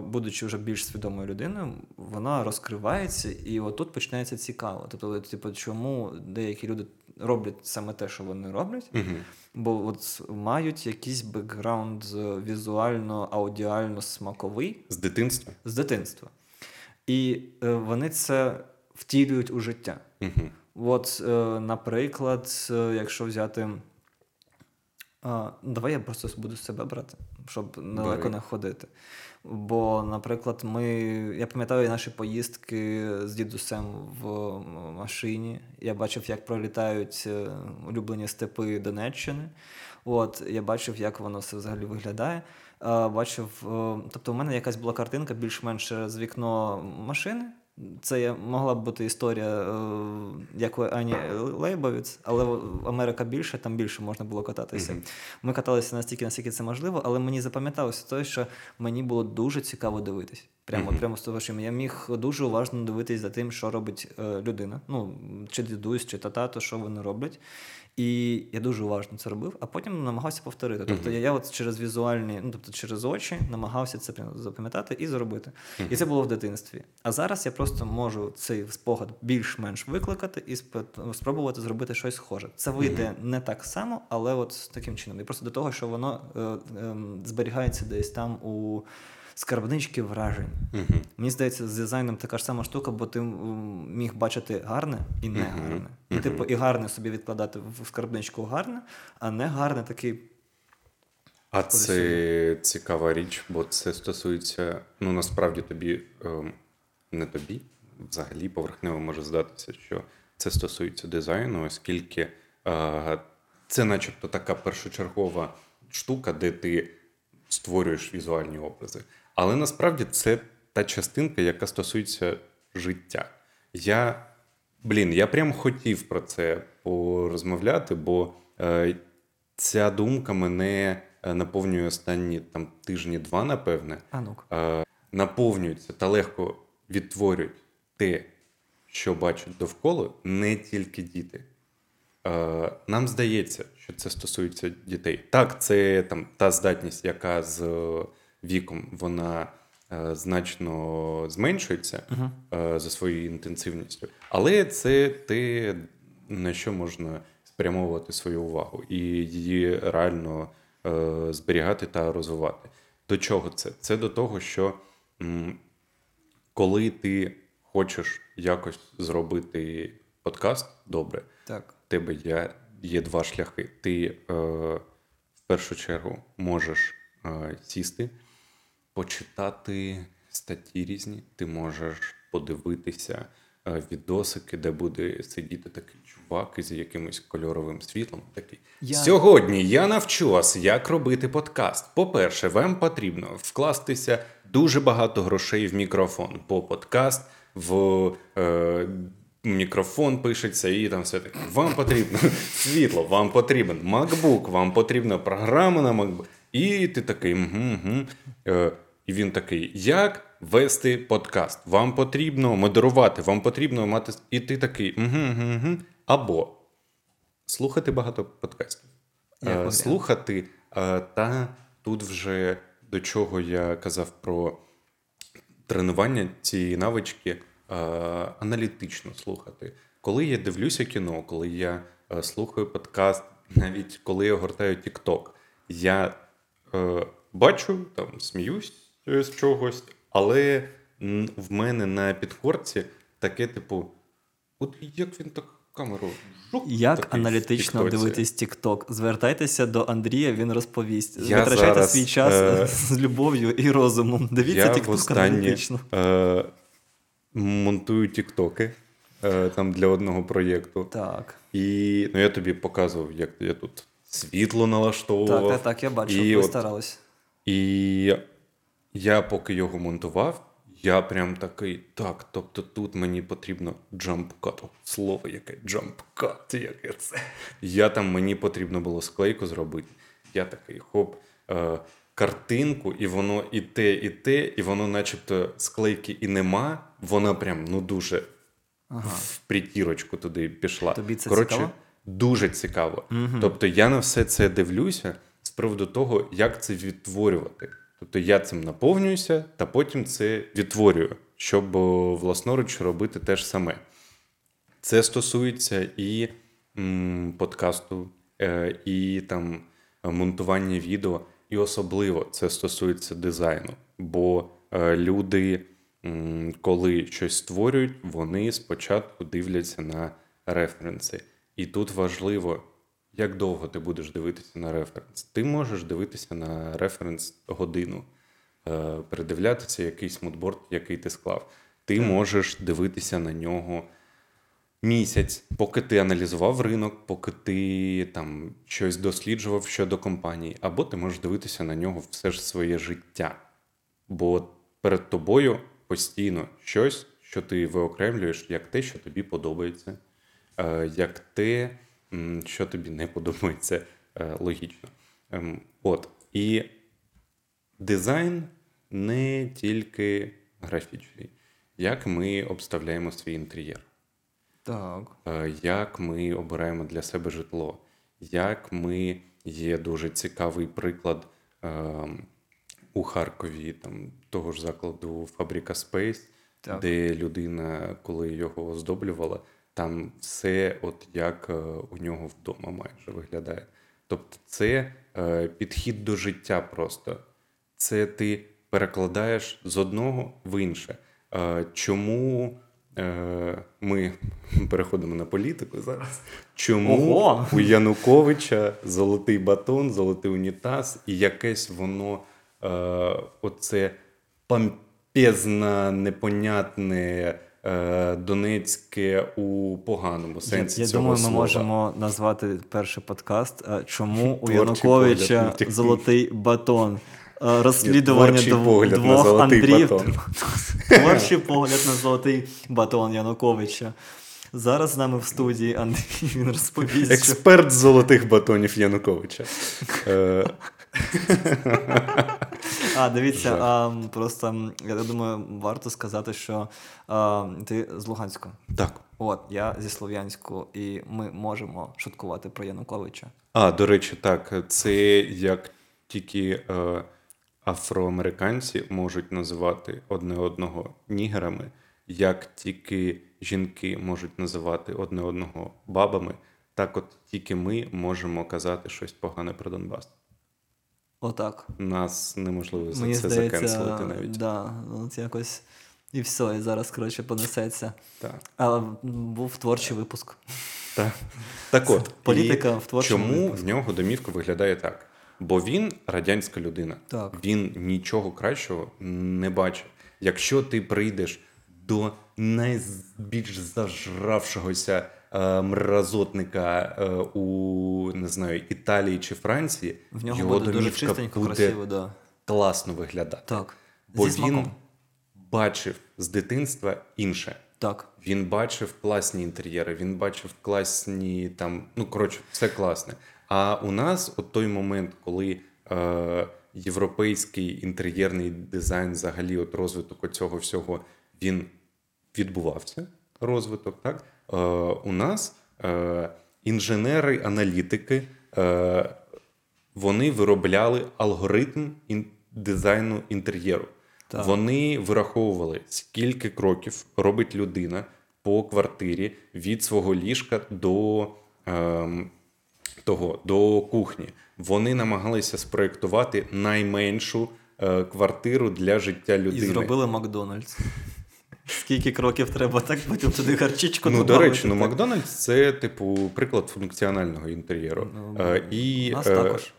будучи вже більш свідомою людиною, вона розкривається, і отут починається цікаво. Тобто, чому деякі люди роблять саме те, що вони роблять, бо мають якийсь бекграунд візуально, аудіально, смаковий. З дитинства. І вони це втілюють у життя. Наприклад, якщо взяти... Давай я просто буду себе брати, щоб далеко не ходити. Бо, наприклад, я пам'ятаю наші поїздки з дідусем в машині. Я бачив, як пролітають улюблені степи Донеччини. Я бачив, як воно все взагалі виглядає. Тобто в мене якась була картинка більш-менш через вікно машини. Це могла б бути історія, як у Ані Лейбовіц, але Америка більше, там більше можна було кататися. Ми каталися настільки, наскільки це можливо, але мені запам'яталося те, що мені було дуже цікаво дивитись. Прямо з того, що я міг дуже уважно дивитись за тим, що робить людина. Ну, чи дідусь, чи тато, що вони роблять. І я дуже уважно це робив, а потім намагався повторити. Тобто я от через візуальні, через очі намагався це запам'ятати і зробити. І це було в дитинстві. А зараз я просто можу цей спогад більш-менш викликати і спробувати зробити щось схоже. Це вийде не так само, але от таким чином. І просто до того, що воно зберігається десь там у скарбнички вражень. Мені здається, з дизайном така ж сама штука, бо ти міг бачити гарне і не гарне. І типу і гарне собі відкладати в скарбничку гарне, а не гарне такий. А це цікава річ, бо це стосується, ну насправді тобі, не тобі, взагалі поверхнево може здатися, що це стосується дизайну, оскільки це начебто така першочергова штука, де ти створюєш візуальні образи. Але насправді це та частинка, яка стосується життя. Я прям хотів про це порозмовляти, бо ця думка мене наповнює останні там тижні-два, напевне. Наповнюється та легко відтворюють те, що бачать довкола, не тільки діти. Нам здається, що це стосується дітей. Так, це там та здатність, яка з віком вона значно зменшується за своєю інтенсивністю. Але це те, на що можна спрямовувати свою увагу і її реально зберігати та розвивати. До чого це? Це до того, що коли ти хочеш якось зробити подкаст, добре, так. В тебе є два шляхи. Ти в першу чергу можеш сісти, почитати статті різні, ти можеш подивитися відосики, де буде сидіти такий чувак із якимось кольоровим світлом. Такий. Сьогодні я навчу вас, як робити подкаст. По-перше, вам потрібно вкластися дуже багато грошей в мікрофон, по подкаст, мікрофон пишеться і там все таке. Вам потрібно світло, вам потрібен MacBook, вам потрібна програма на MacBook. І ти такий, і він такий, як вести подкаст? Вам потрібно модерувати, вам потрібно мати... І ти такий, або слухати багато подкастів. Слухати, та тут вже до чого я казав про тренування цієї навички, аналітично слухати. Коли я дивлюся кіно, коли я слухаю подкаст, навіть коли я гортаю TikTok, я бачу, там сміюсь з чогось, але в мене на підкорці таке типу, от як він так камеру... Як аналітично дивитись TikTok? Звертайтеся до Андрія, він розповість. Витрачайте свій час з любов'ю і розумом. Дивіться TikTok аналітично. Монтую тіктоки там для одного проєкту. Так. І я тобі показував, як я тут світло налаштовував. Так, я бачив, ви старались. І я поки його монтував, я прям такий, тобто тут мені потрібно джампкат. Слово яке, джампкат, яке це. Мені потрібно було склейку зробити. Я такий, хоп, картинку, і воно і те, і воно начебто склейки і нема, вона прям, дуже в притірочку туди пішла. Тобі це цікаво? Дуже цікаво. Тобто я на все це дивлюся з приводу того, як це відтворювати. Тобто я цим наповнююся, та потім це відтворюю, щоб власноруч робити те ж саме. Це стосується і подкасту, і там монтування відео. І особливо це стосується дизайну, бо люди, коли щось створюють, вони спочатку дивляться на референси. І тут важливо, як довго ти будеш дивитися на референс. Ти можеш дивитися на референс годину, передивлятися якийсь мудборд, який ти склав. Ти можеш дивитися на нього місяць, поки ти аналізував ринок, поки ти там щось досліджував щодо компанії, або ти можеш дивитися на нього все ж своє життя. Бо перед тобою постійно щось, що ти виокремлюєш, як те, що тобі подобається, як те, що тобі не подобається, логічно. І дизайн не тільки графічний. Як ми обставляємо свій інтер'єр? Так. Як ми обираємо для себе житло? Як ми... Є дуже цікавий приклад у Харкові там, того ж закладу «Фабрика Space», так. Де людина, коли його оздоблювала, там все от як у нього вдома майже виглядає. Тобто це підхід до життя просто. Це ти перекладаєш з одного в інше. Чому ми переходимо на політику зараз? Чому Ого! У Януковича золотий батон, золотий унітаз і якесь воно оце помпезне, непонятне донецьке у поганому сенсі я цього думаю, слова. Я думаю, ми можемо назвати перший подкаст «Чому у Януковича золотий батон?» Розслідування двох Андріїв. Творчий погляд на золотий батон Януковича. Зараз з нами в студії Андрій, він розповість. Експерт з золотих батонів Януковича. Дивіться, просто, я думаю, варто сказати, що ти з Луганська. Так. От, я зі Слов'янську, і ми можемо шуткувати про Януковича. До речі, так. Це як тільки... афроамериканці можуть називати одне одного нігерами, як тільки жінки можуть називати одне одного бабами, так от тільки ми можемо казати щось погане про Донбас. Отак. Нас неможливо за це закенселити навіть. Да, от якось і все, і зараз, коротше, понесеться. Так. Але був творчий випуск. Так. Так от. Політика в творчому Чому випуск. В нього домівка виглядає так? Бо він радянська людина. Так. Він нічого кращого не бачив. Якщо ти прийдеш до найбільш зажравшогося мразотника у, не знаю, Італії чи Франції, в нього його домівка буде красиво, да. класно виглядати. Так. Бо він бачив з дитинства інше. Так. Він бачив класні інтер'єри, він бачив класні там, ну, коротше, все класне. А у нас от той момент, коли європейський інтер'єрний дизайн, взагалі от розвиток цього всього, він відбувався, розвиток, так? У нас інженери, аналітики, вони виробляли алгоритм дизайну інтер'єру. Так. Вони вираховували, скільки кроків робить людина по квартирі від свого ліжка до... до кухні. Вони намагалися спроєктувати найменшу квартиру для життя людини. І зробили Макдональдс. Скільки кроків треба, так? Потім туди гарчичку добавити. Ну, до речі, Макдональдс – це, типу, приклад функціонального інтер'єру. І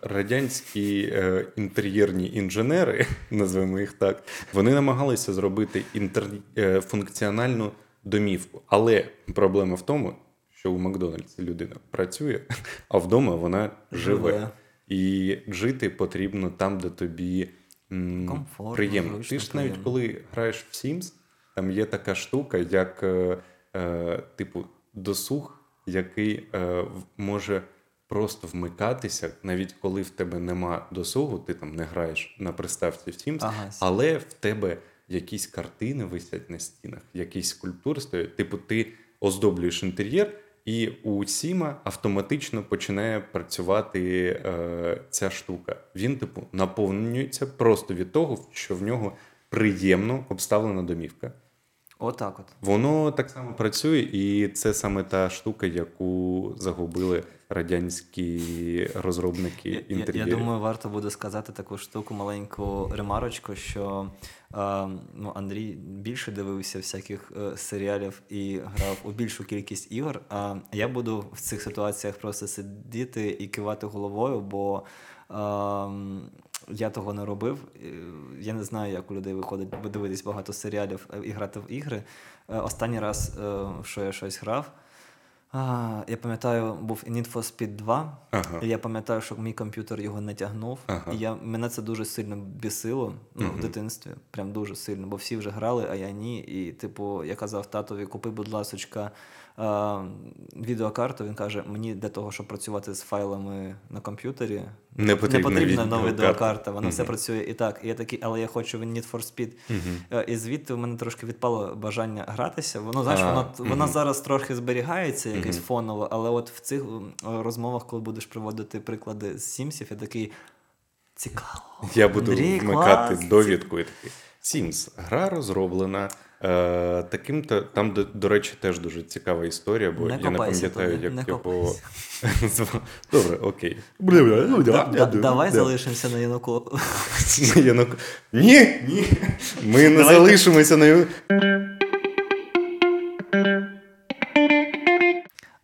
радянські інтер'єрні інженери, називаємо їх так, вони намагалися зробити функціональну домівку. Але проблема в тому, що у Макдональдсі людина працює, а вдома вона живе. І жити потрібно там, де тобі комфортно, приємно. Зручно, ти ж навіть приємно. Коли граєш в Sims, там є така штука, як типу досуг, який може просто вмикатися, навіть коли в тебе нема досугу, ти там не граєш на приставці в Sims, але в тебе якісь картини висять на стінах, якісь скульптури стоять. Типу ти оздоблюєш інтер'єр, і у Сіма автоматично починає працювати ця штука. Він, типу, наповнюється просто від того, що в нього приємно обставлена домівка. Отак от. Воно так само працює, і це саме та штука, яку загубили радянські розробники інтер'єрів. Я думаю, варто буде сказати таку штуку, маленьку ремарочку, що Андрій більше дивився всяких серіалів і грав у більшу кількість ігор, а я буду в цих ситуаціях просто сидіти і кивати головою, бо... Я того не робив. Я не знаю, як у людей виходить дивитись багато серіалів і грати в ігри. Останній раз, що я щось грав, я пам'ятаю, був Need for Speed 2. Ага. І я пам'ятаю, що мій комп'ютер його не тягнув. Ага. І мене це дуже сильно бісило в дитинстві. Прям дуже сильно. Бо всі вже грали, а я ні. І, типу, я казав татові, купи, будь ласочка, відеокарту, він каже, мені для того, щоб працювати з файлами на комп'ютері, не потрібна нова відеокарта, вона все працює і так. І я такий, але я хочу Need for Speed. І звідти в мене трошки відпало бажання гратися. Воно, знаєш, вона зараз трохи зберігається, якесь фоново, але от в цих розмовах, коли будеш приводити приклади з Сімсів, я такий, цікаво. Я буду вмикати довідку і такий. Sims. Гра розроблена. Таким-то, там, до речі, теж дуже цікава історія, бо не я не пам'ятаю, як його... Добре, окей. Давай залишимося на Януку. Ні, ні. Ми не залишимося на Януку.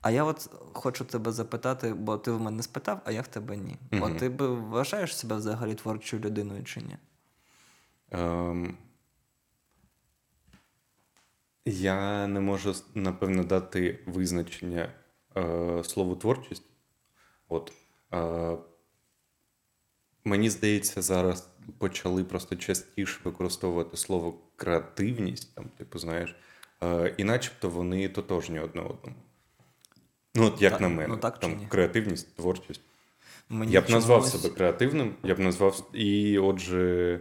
А я от хочу тебе запитати, бо ти в мене спитав, а я в тебе ні. От ти вважаєш себе взагалі творчою людиною чи ні? Я не можу, напевно, дати визначення слову творчість. От. Мені здається, зараз почали просто частіше використовувати слово креативність, там, типу, знаєш, і начебто вони тотожні одне одному. Ну, от як так, на мене, ну, так, там, креативність, творчість. Мені я б назвав себе креативним, я б назвав, і отже...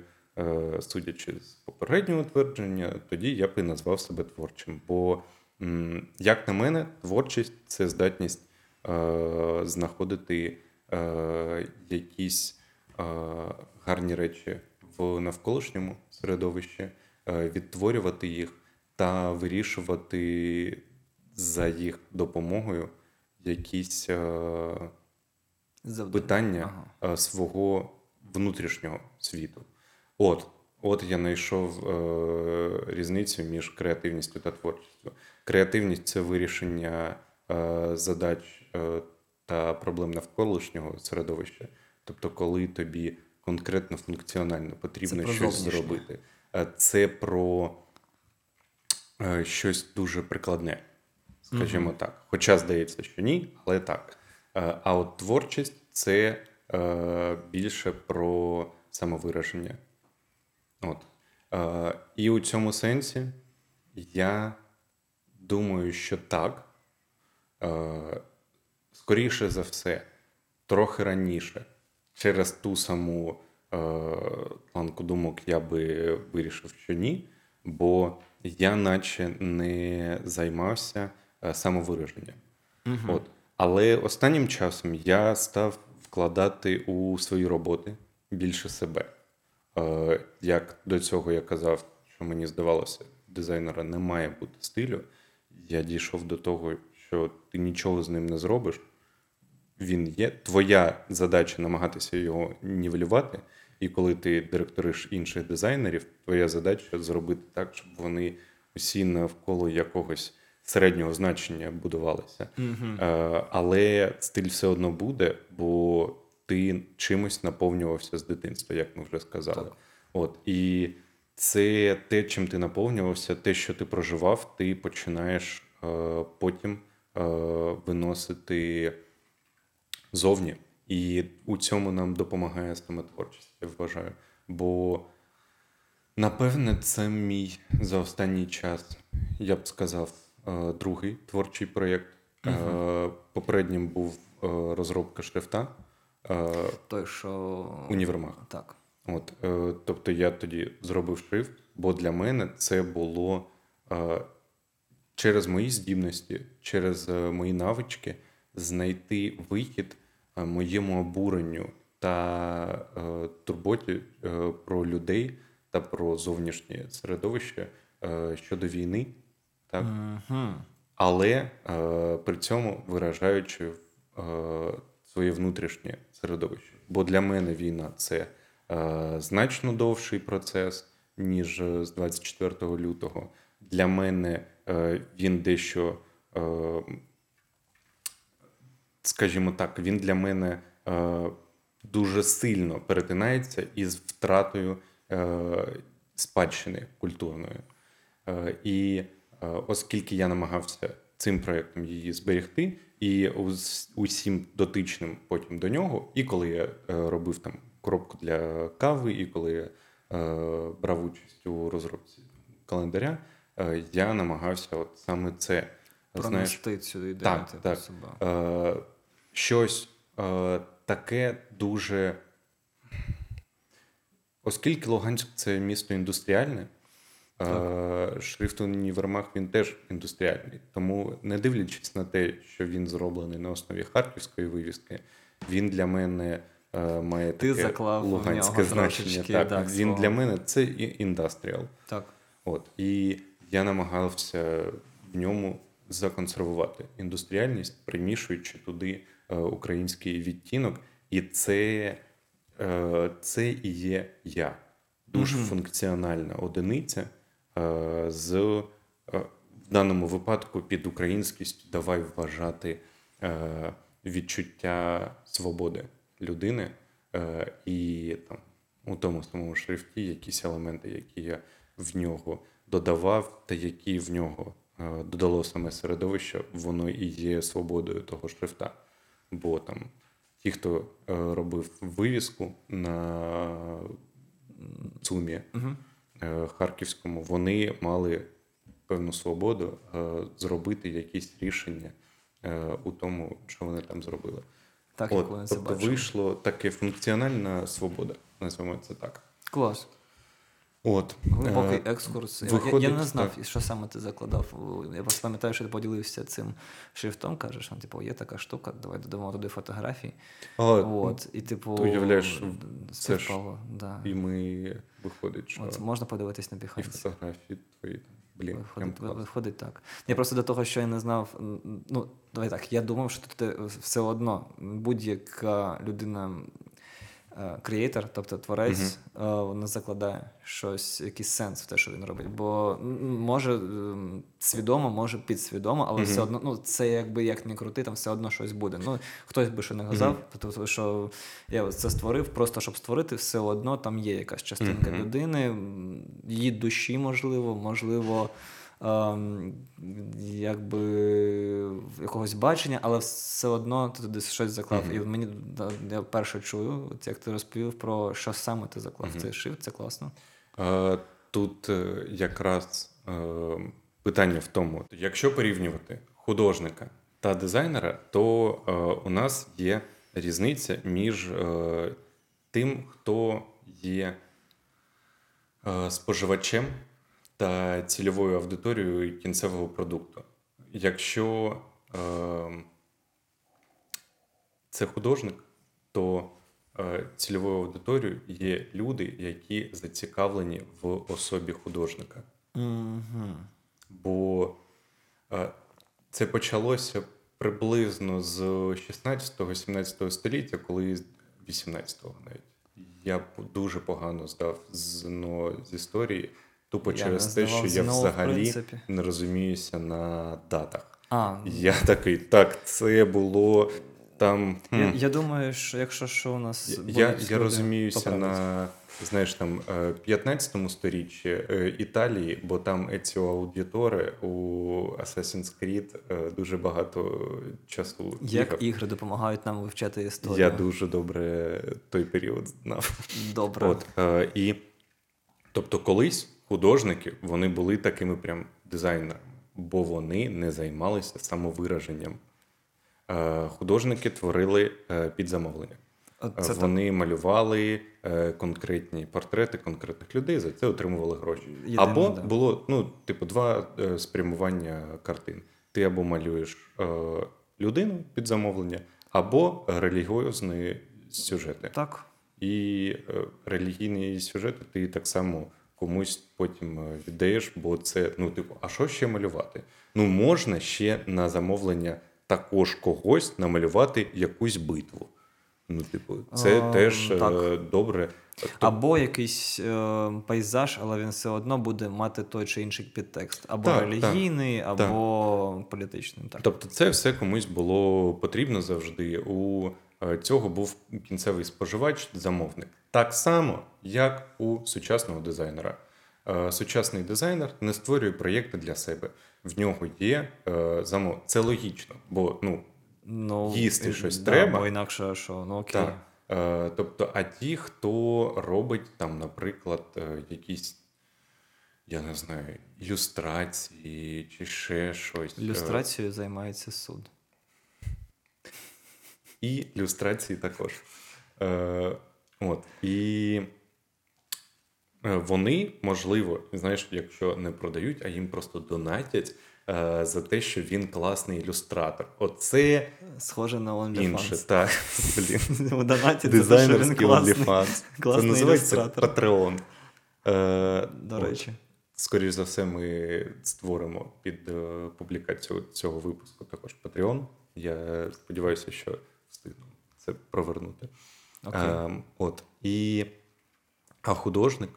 Судячи з попереднього твердження, тоді я б і назвав себе творчим. Бо, як на мене, творчість – це здатність знаходити якісь гарні речі в навколишньому середовищі, відтворювати їх та вирішувати за їх допомогою якісь питання свого внутрішнього світу. От я знайшов різницю між креативністю та творчістю. Креативність – це вирішення задач та проблем навколишнього середовища. Тобто, коли тобі конкретно, функціонально потрібно щось зробити. Це про щось дуже прикладне, скажімо так. Хоча здається, що ні, але так. А от творчість – це більше про самовираження. От. І у цьому сенсі я думаю, що так. Скоріше за все, трохи раніше, через ту саму планку думок я би вирішив, що ні, бо я наче не займався самовираженням. Угу. От. Але останнім часом я став вкладати у свої роботи більше себе. Як до цього я казав, що мені здавалося, дизайнера не має бути стилю, я дійшов до того, що ти нічого з ним не зробиш, він є, твоя задача намагатися його нівелювати, і коли ти директориш інших дизайнерів, твоя задача зробити так, щоб вони усі навколо якогось середнього значення будувалися. Але стиль все одно буде, бо ти чимось наповнювався з дитинства, як ми вже сказали. Так. От. І це те, чим ти наповнювався, те, що ти проживав, ти починаєш потім виносити зовні. І у цьому нам допомагає саме творчість, я вважаю. Бо, напевне, це мій за останній час, я б сказав, другий творчий проєкт. Попереднім був розробка шрифта. Той, що... Універмаг. Так. От, тобто я тоді зробив шрифт, бо для мене це було через мої здібності, через мої навички знайти вихід моєму обуренню та турботі про людей та про зовнішнє середовище щодо війни. Так? Але при цьому виражаючи своє внутрішнє середовище. Бо для мене війна – це значно довший процес, ніж з 24 лютого. Для мене він дещо, скажімо так, він для мене дуже сильно перетинається із втратою спадщини культурної. І оскільки я намагався цим проєктом її зберегти, і усім дотичним потім до нього. І коли я робив там коробку для кави, і коли я брав участь у розробці календаря, я намагався от саме це Пронести цю ідею про себе. Щось таке дуже... Оскільки Луганськ – це місто індустріальне, шрифт Універмаг, він теж індустріальний. Тому, не дивлячись на те, що він зроблений на основі харківської вивіски, він для мене має таке луганське значення. Так, він для мене – це індастріал. Так. От. І я намагався в ньому законсервувати індустріальність, примішуючи туди український відтінок. І це і є я. Дуже функціональна одиниця в даному випадку під українськість давай вважати відчуття свободи людини і там у тому самому шрифті якісь елементи, які я в нього додавав та які в нього додало саме середовище, воно і є свободою того шрифта. Бо там ті, хто робив вивіску на ЦУМі харківському, вони мали певну свободу зробити якісь рішення у тому, що вони там зробили. Так, от, тобто вийшло таке функціональна свобода, називаємо це так. Клас. От. Глибокий екскурс. Виходить, я не знав, так. Що саме ти закладав. Я просто пам'ятаю, що ти поділився цим шрифтом, кажеш, що типу, є така штука, давай додамо туди фотографії. От. І, типу, ти уявляєш, це ж. Да. І ми виходить, що... От, можна подивитись на Behance. І фотографії твої. Блін, виходить так. Я просто до того, що я не знав, ну, давай так, я думав, що ти все одно будь-яка людина... Креатор, тобто творець, вона закладає щось, якийсь сенс в те, що він робить. Бо може свідомо, може підсвідомо, але все одно, ну це якби як не крути, там все одно щось буде. Ну хтось би ще не казав, тому що я це створив, просто щоб створити, все одно там є якась частинка людини, її душі, можливо. Якби якогось бачення, але все одно ти туди щось заклав. І мені я перше чую, от як ти розповів про що саме ти заклав цей шрифт, це класно. Тут якраз питання в тому, якщо порівнювати художника та дизайнера, то у нас є різниця між тим, хто є споживачем та цільовою аудиторією кінцевого продукту. Якщо це художник, то цільовою аудиторією є люди, які зацікавлені в особі художника. Бо це почалося приблизно з 16-17 століття, коли 18-го навіть. Я дуже погано здав з історії, тупо через те, що я взагалі не розуміюся на датах. Я такий, так, це було там... Я думаю, що якщо що у нас... Я розуміюся на, знаєш, там, 15-му сторіччі Італії, бо там Еціо Аудіторе у Assassin's Creed дуже багато часу. Як ігри допомагають нам вивчати історію. Я дуже добре той період знав. Добре. От, і, тобто, колись художники, вони були такими прям дизайнерами, бо вони не займалися самовираженням. Художники творили під замовлення. Вони малювали конкретні портрети конкретних людей, за це отримували гроші. Єдине, або було, два спрямування картин. Ти або малюєш людину під замовлення, або релігіозні сюжети. Так. І релігійні сюжети ти так само комусь потім віддаєш, бо це, а що ще малювати? Можна ще на замовлення також когось намалювати якусь битву. Це теж так. Добре. Або якийсь пейзаж, але він все одно буде мати той чи інший підтекст. Або так, релігійний, так, або так. Політичний. Так. Тобто це все комусь було потрібно завжди. У цього був кінцевий споживач-замовник. Так само, як у сучасного дизайнера. Сучасний дизайнер не створює проєкти для себе. В нього є замовник. Це логічно, бо їсти щось треба. Бо інакше, що, окей. Так. Тобто, а ті, хто робить, там, наприклад, якісь, я не знаю, люстрації чи ще щось. Люстрацією займається суд. І люстрації також. От. І вони, можливо, знаєш, якщо не продають, а їм просто донатять за те, що він класний ілюстратор. Оце схоже на OnlyFans. Інше, так. Блін. Дизайнерський OnlyFans. Це називається Patreon. До речі. Скоріше за все, ми створимо під публікацію цього випуску також Patreon. Я сподіваюся, що встигну це провернути. От. І... А художник,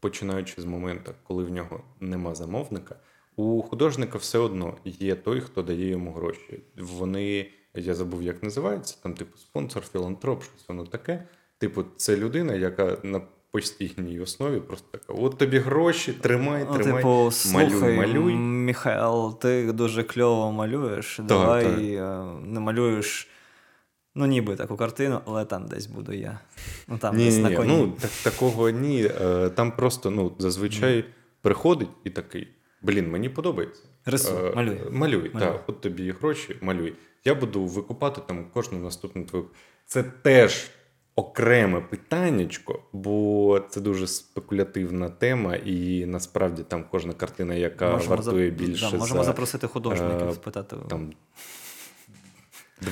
починаючи з моменту, коли в нього нема замовника, у художника все одно є той, хто дає йому гроші. Вони, я забув, як називаються, там, типу, спонсор, філантроп, щось воно таке. Типу, це людина, яка на постійній основі просто така, от тобі гроші, тримай, типу, слухай, малюй. Михайло, ти дуже кльово малюєш, не малюєш... Ну, ніби таку картину, але там десь буду я. Ну, там десь на коні. Ну, такого ні. Там просто, зазвичай приходить і такий, блін, мені подобається. Рисуй, малюй. Малюй, так, от тобі гроші, малюй. Я буду викупати там кожну наступну твою... Це теж окреме питаннячко, бо це дуже спекулятивна тема, і насправді там кожна картина, яка вартує більше за... Можемо запросити художників, спитати... Там...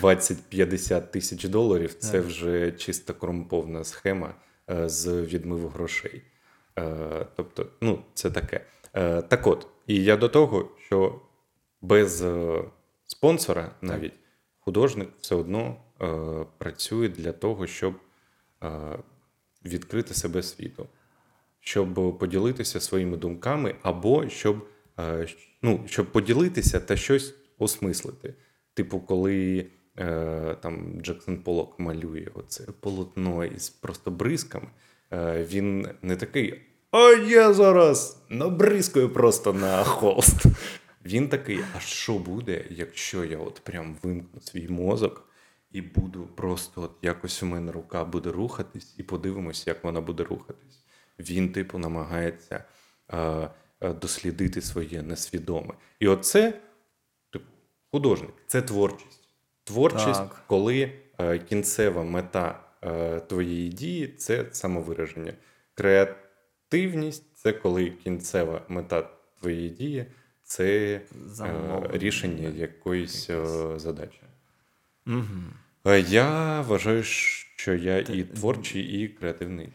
20-50 тисяч доларів – це вже чисто корумпована схема з відмиву грошей. Тобто, це таке. Так от, і я до того, що без спонсора навіть художник все одно працює для того, щоб відкрити себе світу, щоб поділитися своїми думками або щоб поділитися та щось осмислити. Типу, коли... там Джексон Поллок малює оце полотно із просто бризками, він не такий, а я зараз набризкаю просто на холст. Він такий, а що буде, якщо я от прям вимкну свій мозок і буду просто, от якось у мене рука буде рухатись, і подивимось, як вона буде рухатись. Він, типу, намагається дослідити своє несвідоме. І оце художник – це творчість. Творчість, коли кінцева мета твоєї дії – це самовираження. Креативність – це коли кінцева мета твоєї дії – це рішення якоїсь задачі. Угу. Я вважаю, що я і творчий, і креативний.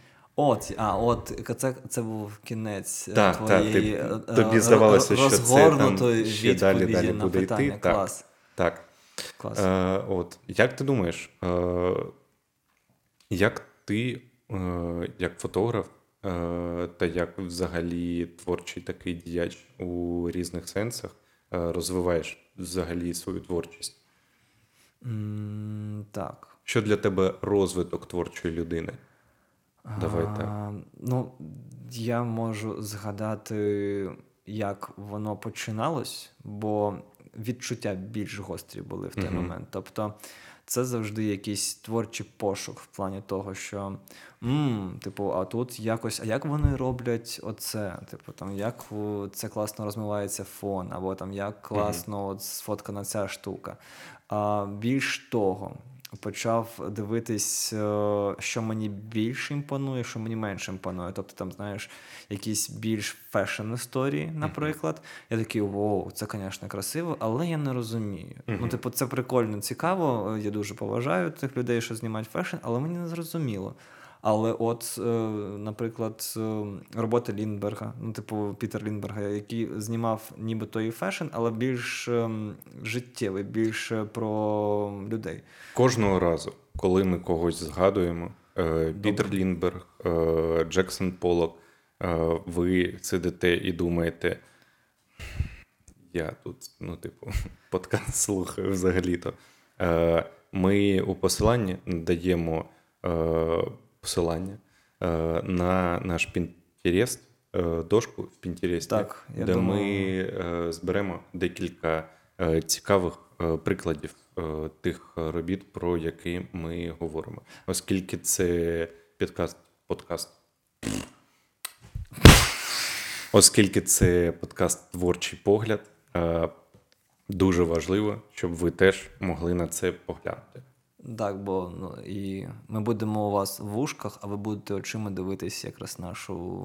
Це був кінець твоєї тобі здавалося, що це там ще далі на буде питання. Йти. Клас. Як ти думаєш, як ти, як фотограф, та як взагалі творчий такий діяч у різних сенсах розвиваєш взагалі свою творчість? Так. Що для тебе розвиток творчої людини? Давай так. Я можу згадати, як воно починалось, бо відчуття більш гострі були в той момент. Тобто це завжди якийсь творчий пошук в плані того, що а тут якось, а як вони роблять оце? Типу, там як це класно розмивається фон, або там як класно сфоткана ця штука. Більш того, почав дивитись, що мені більше імпонує, що мені менше імпонує. Тобто там, знаєш, якісь більш фешн-історії, наприклад. Я такий, вау, це, звісно, красиво, але я не розумію. Це прикольно, цікаво, я дуже поважаю тих людей, що знімають фешн, але мені не зрозуміло. Але от, наприклад, роботи Ліндберга, Пітер Ліндберга, який знімав нібито і фешн, але більш життєвий, більш про людей. Кожного разу, коли ми когось згадуємо, Пітер Ліндберг, Джексон Поллок, ви сидите і думаєте, я тут, подкаст слухаю взагалі-то. Ми у посиланні даємо посилання на наш Pinterest, дошку в Pinterest, де ми зберемо декілька цікавих прикладів тих робіт, про які ми говоримо. Оскільки це подкаст. Оскільки це подкаст «Творчий погляд», дуже важливо, щоб ви теж могли на це поглянути. Так, бо і ми будемо у вас в ушках, а ви будете очима дивитися якраз нашу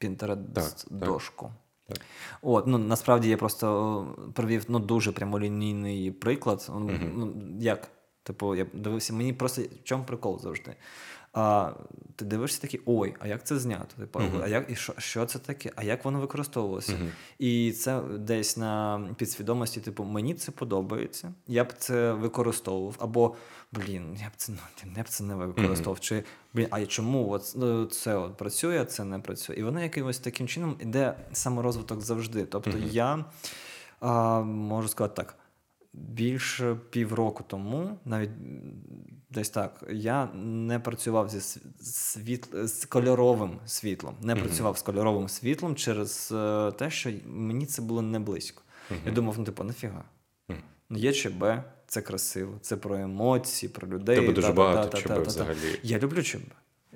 Pinterest-дошку. Так. От, насправді я просто провів дуже прямолінійний приклад. Я дивився, мені просто в чому прикол завжди. Ти дивишся такий, ой, а як це знято? Типу, а як, і що це таке? А як воно використовувалося? І це десь на підсвідомості, типу, мені це подобається, я б це використовував, або, я б це не використовував, чи, а чому це працює, а це не працює? І воно якимось таким чином іде саморозвиток завжди. Тобто я, можу сказати так, більше півроку тому, навіть десь так, я не працював з кольоровим світлом. Не працював з кольоровим світлом через те, що мені це було не близько. Я думав, нафіга? Є ЧБ, це красиво, це про емоції, про людей. Тебе дуже багато ЧБ взагалі. Я люблю ЧБ.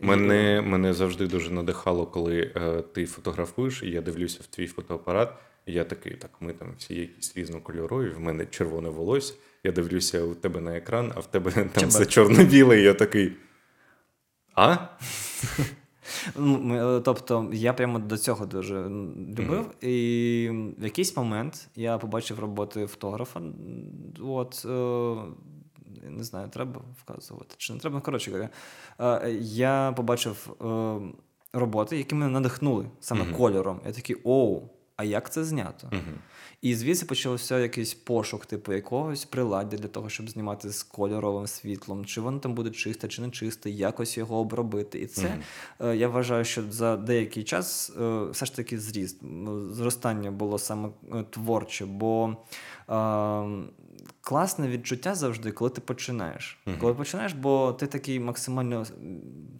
Мене завжди дуже надихало, коли ти фотографуєш, і я дивлюся в твій фотоапарат. Я такий, ми там всі якісь різнокольорові, в мене червоне волосся, я дивлюся у тебе на екран, а в тебе там все чорно-біле, і я такий, Тобто, я прямо до цього дуже любив, і в якийсь момент я побачив роботи фотографа, не знаю, треба вказувати, чи не треба, я побачив роботи, які мене надихнули саме кольором, я такий, а як це знято? І звідси почався якийсь пошук, якогось приладдя для того, щоб знімати з кольоровим світлом. Чи воно там буде чисте, чи не чисте, якось його обробити. І це, я вважаю, що за деякий час все ж таки зростання було саме творче, бо класне відчуття завжди, коли ти починаєш. Коли починаєш, бо ти такий максимально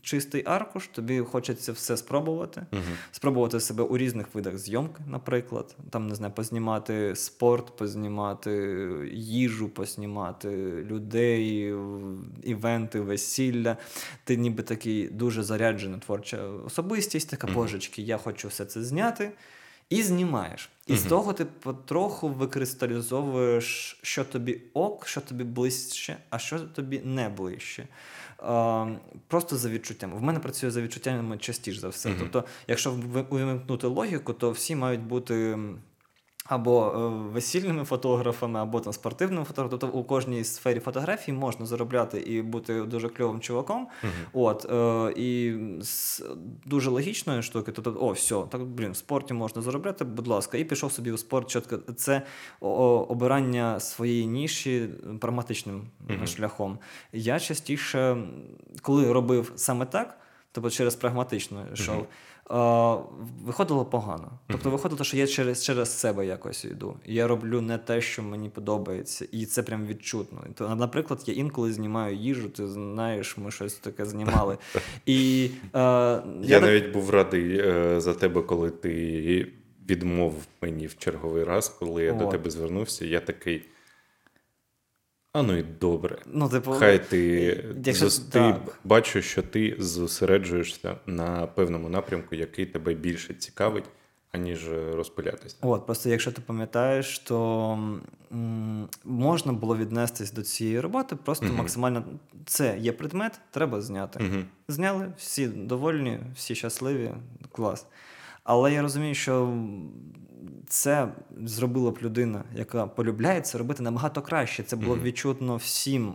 чистий аркуш, тобі хочеться все спробувати. Спробувати себе у різних видах зйомки, наприклад. Там, не знаю, познімати спорт, познімати їжу, познімати людей, івенти, весілля. Ти ніби такий дуже заряджена творча особистість, така, божечки, я хочу все це зняти. І знімаєш. І з того ти потроху викристалізовуєш, що тобі ок, що тобі ближче, а що тобі не ближче. Просто за відчуттями. В мене працює за відчуттями частіше за все. Тобто, якщо увімкнути логіку, то всі мають бути або весільними фотографами, або там спортивними фотографами. Тобто у кожній сфері фотографії можна заробляти і бути дуже кльовим чуваком. І з дуже логічної штуки, тобто, в спорті можна заробляти, будь ласка, і пішов собі у спорт чітко. Це обирання своєї ніші прагматичним шляхом. Я частіше, коли робив саме так, тобто через прагматично йшов, виходило погано. Тобто виходило, що я через себе якось йду. Я роблю не те, що мені подобається. І це прям відчутно. То, наприклад, я інколи знімаю їжу, ти знаєш, ми щось таке знімали. І, я навіть був радий за тебе, коли ти відмовив мені в черговий раз, коли я до тебе звернувся, я такий... і добре. Хай ти бачу, що ти зосереджуєшся на певному напрямку, який тебе більше цікавить, аніж розпилятися. Просто якщо ти пам'ятаєш, то можна було віднестись до цієї роботи, просто максимально це є предмет, треба зняти. Зняли, всі довольні, всі щасливі, клас. Але я розумію, що це зробила б людина, яка полюбляє це робити набагато краще. Це було відчутно всім,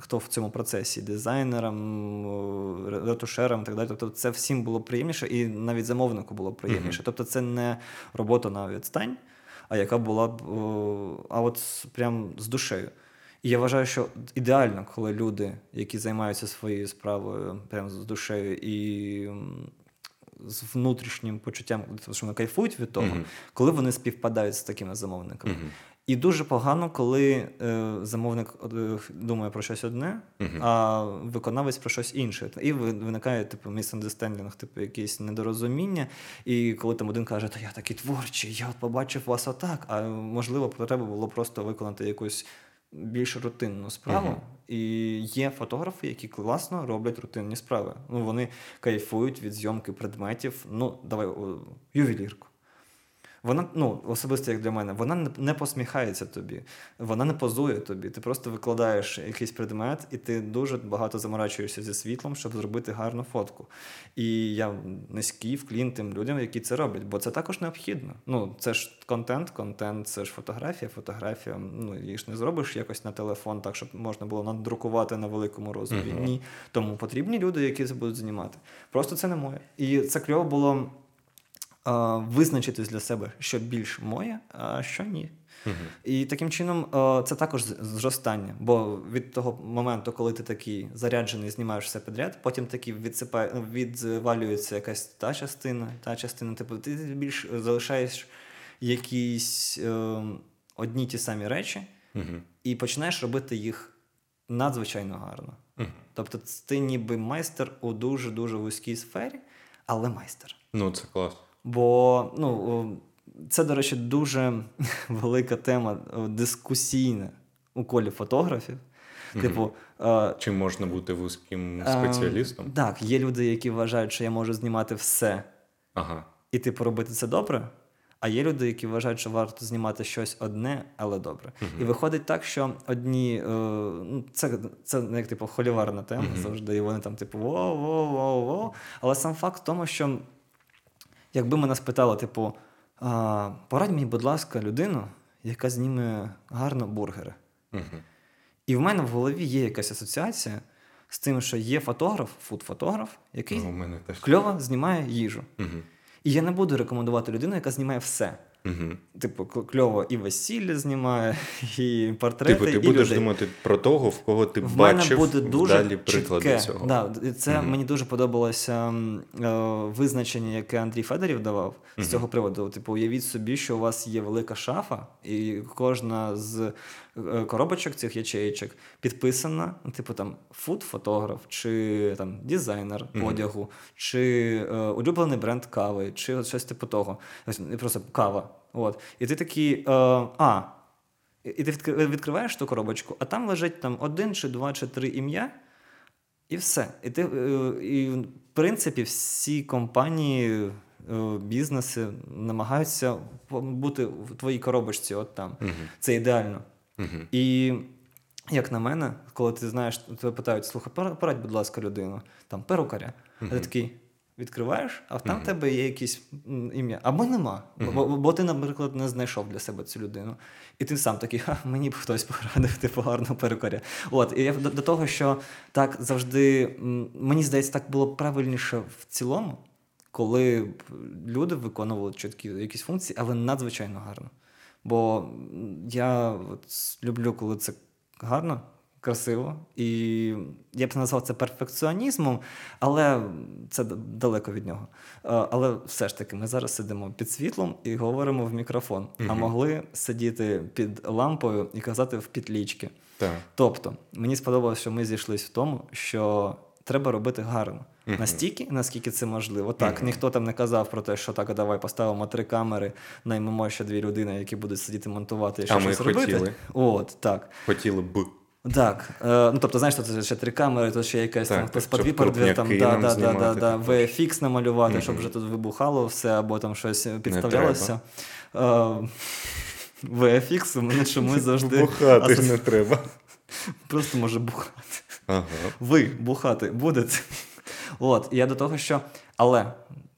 хто в цьому процесі, дизайнерам, ретушерам і так далі. Тобто це всім було приємніше і навіть замовнику було приємніше. Тобто це не робота на відстань, а яка була б прям з душею. І я вважаю, що ідеально, коли люди, які займаються своєю справою прям з душею і... з внутрішнім почуттям, що вони кайфують від того, коли вони співпадають з такими замовниками. І дуже погано, коли замовник думає про щось одне, а виконавець про щось інше. І виникає misunderstanding, якісь недорозуміння. І коли там один каже, то я такий творчий, я побачив вас отак, а можливо, треба було просто виконати якусь більш рутинну справу, І є фотографи, які класно роблять рутинні справи. Ну, вони кайфують від зйомки предметів. Ну, давай, ювелірку. Вона, ну, особисто як для мене, вона не посміхається тобі, вона не позує тобі. Ти просто викладаєш якийсь предмет, і ти дуже багато заморачуєшся зі світлом, щоб зробити гарну фотку. І я низький вклін тим людям, які це роблять, бо це також необхідно. Ну, це ж контент, це ж фотографія. Ну, її ж не зробиш якось на телефон так, щоб можна було надрукувати на великому розмірі. Угу. Ні. Тому потрібні люди, які це будуть знімати. Просто це не моє. І це кльово було... визначитись для себе, що більш моє, а що ні. Угу. І таким чином це також зростання. Бо від того моменту, коли ти такий заряджений, знімаєш все підряд, потім таки відвалюється якась та частина. Ти більш залишаєш якісь одні ті самі речі, угу, і починаєш робити їх надзвичайно гарно. Угу. Тобто ти ніби майстер у дуже-дуже вузькій сфері, але майстер. Ну, це клас. Бо, ну, це, до речі, дуже велика тема, дискусійна у колі фотографів. Mm-hmm. Типу, чи можна бути вузьким спеціалістом? Так, є люди, які вважають, що я можу знімати все, ага, і типу робити це добре. А є люди, які вважають, що варто знімати щось одне, але добре. Uh-huh. І виходить так, що одні... це як типу холіварна тема, uh-huh, завжди. І вони там типу воу. Але сам факт в тому, що якби мене спитали, типу, порадь мені, будь ласка, людину, яка зніме гарно бургери. Uh-huh. І в мене в голові є якась асоціація з тим, що є фотограф, фуд-фотограф, який кльово знімає їжу. Uh-huh. І я не буду рекомендувати людину, яка знімає все. Угу. Типу, кльово і весілля знімає, і портрети, типу, і людей. Ти будеш думати про того, в кого ти бачив вдалі приклади цього. Да, це, угу, мені дуже подобалося визначення, яке Андрій Федорів давав, угу, з цього приводу. Типу, уявіть собі, що у вас є велика шафа, і кожна з коробочок цих ячеєчок підписана, типу, там, фуд-фотограф, чи там дизайнер, mm-hmm, одягу, чи улюблений бренд кави, чи щось типу того. Просто кава. От. І ти такий, і ти відкриваєш ту коробочку, а там лежить там один, чи два, чи три ім'я, і все. І ти, в принципі, всі компанії... бізнеси намагаються бути в твоїй коробочці от там. Uh-huh. Це ідеально. Uh-huh. І, як на мене, коли ти знаєш, тебе питають, слухай, порадь, будь ласка, людину, там, перукаря. Uh-huh. А ти такий, відкриваєш, а там в, uh-huh, тебе є якісь ім'я. Або нема. Uh-huh. Бо ти, наприклад, не знайшов для себе цю людину. І ти сам такий, мені б хтось порадив, типу, гарного перукаря. От. І я до того, що так завжди, мені здається, так було правильніше в цілому, коли люди виконували чіткі якісь функції, але надзвичайно гарно. Бо я люблю, коли це гарно, красиво. І я б назвав це перфекціонізмом, але це далеко від нього. Але все ж таки, ми зараз сидимо під світлом і говоримо в мікрофон. Угу. А могли сидіти під лампою і казати в підлічки. Так. Тобто, мені сподобалося, що ми зійшлися в тому, що треба робити гарно. Uh-huh. Настільки, наскільки це можливо. Так, uh-huh, ніхто там не казав про те, що так, давай поставимо 3 камери, наймемо ще 2 людини, які будуть сидіти монтувати і ще щось робити. А ми хотіли. От, так. Хотіли б. Так. Ну, тобто, знаєш, тут ще 3 камери, тут ще якась так, там сподвіпер, там, VFX намалювати, uh-huh, щоб вже тут вибухало все, або там щось підставлялося. VFX, мене чомусь завжди... Бухати не треба. Просто може бухати. Ага. Ви бухати будете. От, і я до того, що... Але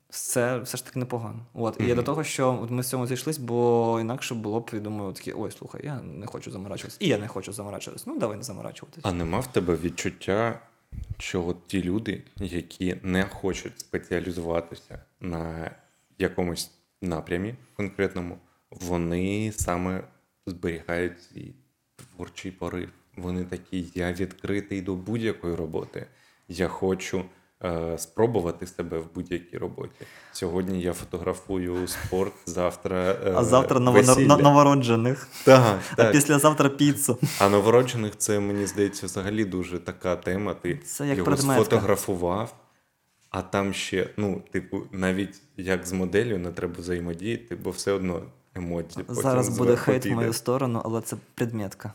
це все ж таки непогано. От, і я до того, що ми з цього зійшлись, бо інакше було б, я думаю, такі, ой, слухай, я не хочу заморачуватись. І я не хочу заморачуватись. Ну, давай не заморачуватись. А нема в тебе відчуття, що от ті люди, які не хочуть спеціалізуватися на якомусь напрямі конкретному, вони саме зберігають свій творчий порив. Вони такі, я відкритий до будь-якої роботи. Я хочу спробувати себе в будь-якій роботі. Сьогодні я фотографую спорт, завтра весілля. А завтра новороджених. Так. А післязавтра піцу. А новороджених, це, мені здається, взагалі дуже така тема. Ти його предметка сфотографував, а там ще, ну, типу, навіть як з моделлю не треба взаємодіяти, бо все одно емоції. Зараз буде хейт в мою сторону, але це предметка.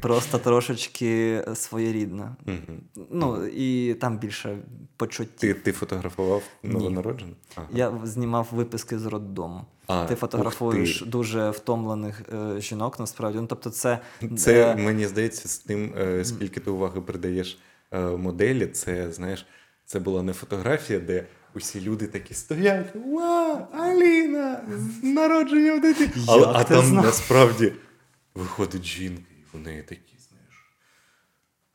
Просто трошечки своєрідна. Угу. Ну, і там більше почуттів. Ти фотографував новонароджених? Ага. Я знімав виписки з роддому. Ти фотографуєш дуже втомлених жінок, насправді. Ну, тобто це мені здається, з тим, скільки ти уваги придаєш моделі, це, знаєш, це була не фотографія, де усі люди такі стоять, «Вау, Аліна, народження в дитині!» А там насправді виходить жінка, і в неї такі, знаєш,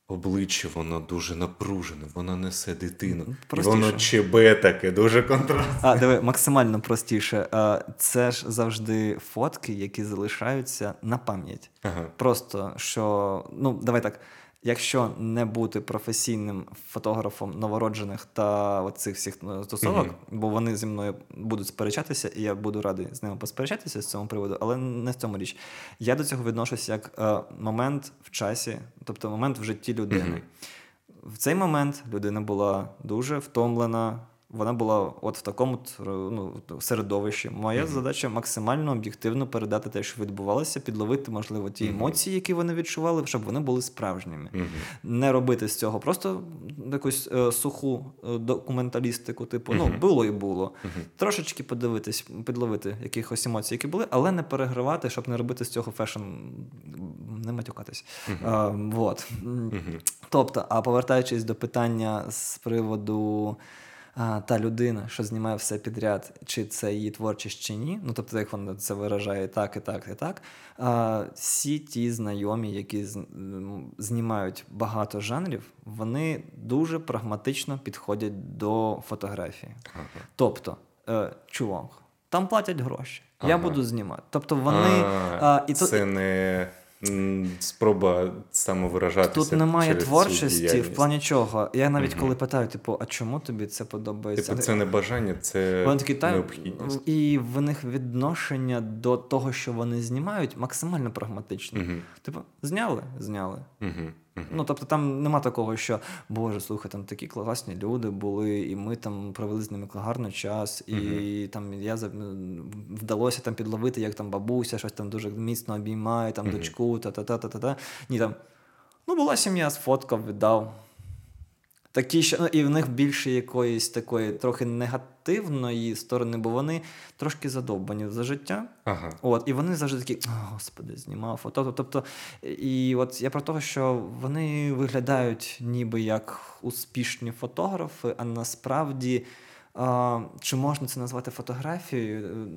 обличчя, воно дуже напружене, вона несе дитину. Простіше. І воно чебе таке, дуже контрастне. Диви, максимально простіше. Це ж завжди фотки, які залишаються на пам'ять. Ага. Просто, що, давай так, якщо не бути професійним фотографом новороджених та оцих всіх стосунок, бо вони зі мною будуть сперечатися, і я буду радий з ними посперечатися з цього приводу, але не в цьому річ. Я до цього відношусь як момент в часі, тобто момент в житті людини. В цей момент людина була дуже втомлена, вона була от в такому середовищі. Моя задача максимально об'єктивно передати те, що відбувалося, підловити, можливо, ті емоції, які вони відчували, щоб вони були справжніми. Не робити з цього просто якусь суху документалістику, типу, було і було. Трошечки подивитись, підловити якихось емоцій, які були, але не перегравати, щоб не робити з цього фешн, не матюкатись. Тобто, а повертаючись до питання з приводу та людина, що знімає все підряд, чи це її творчість, чи ні, тобто, як вона це виражає, так, і так, і так. Всі ті знайомі, які знімають багато жанрів, вони дуже прагматично підходять до фотографії. Ага. Тобто, чувак, там платять гроші, я буду знімати. Тобто, вони... спроба самовиражатися. Тут немає творчості в плані чого. Я навіть коли питаю, а чому тобі це подобається? Це не бажання, це необхідність. І в них відношення до того, що вони знімають, максимально прагматичне. Зняли. Тобто там нема такого, що, боже, слухай, там такі класні люди були, і ми там провели з ними гарний час, і там вдалося там підловити, як там бабуся щось там дуже міцно обіймає, там дочку, та-та-та-та-та. Ні, там, була сім'я, сфоткав, віддав. Такі ще, і в них більше якоїсь такої трохи негативної сторони, бо вони трошки задовбані за життя. Ага. І вони завжди такі, господи, знімав фото. Тобто, і от я про те, що вони виглядають ніби як успішні фотографи, а насправді, чи можна це назвати фотографією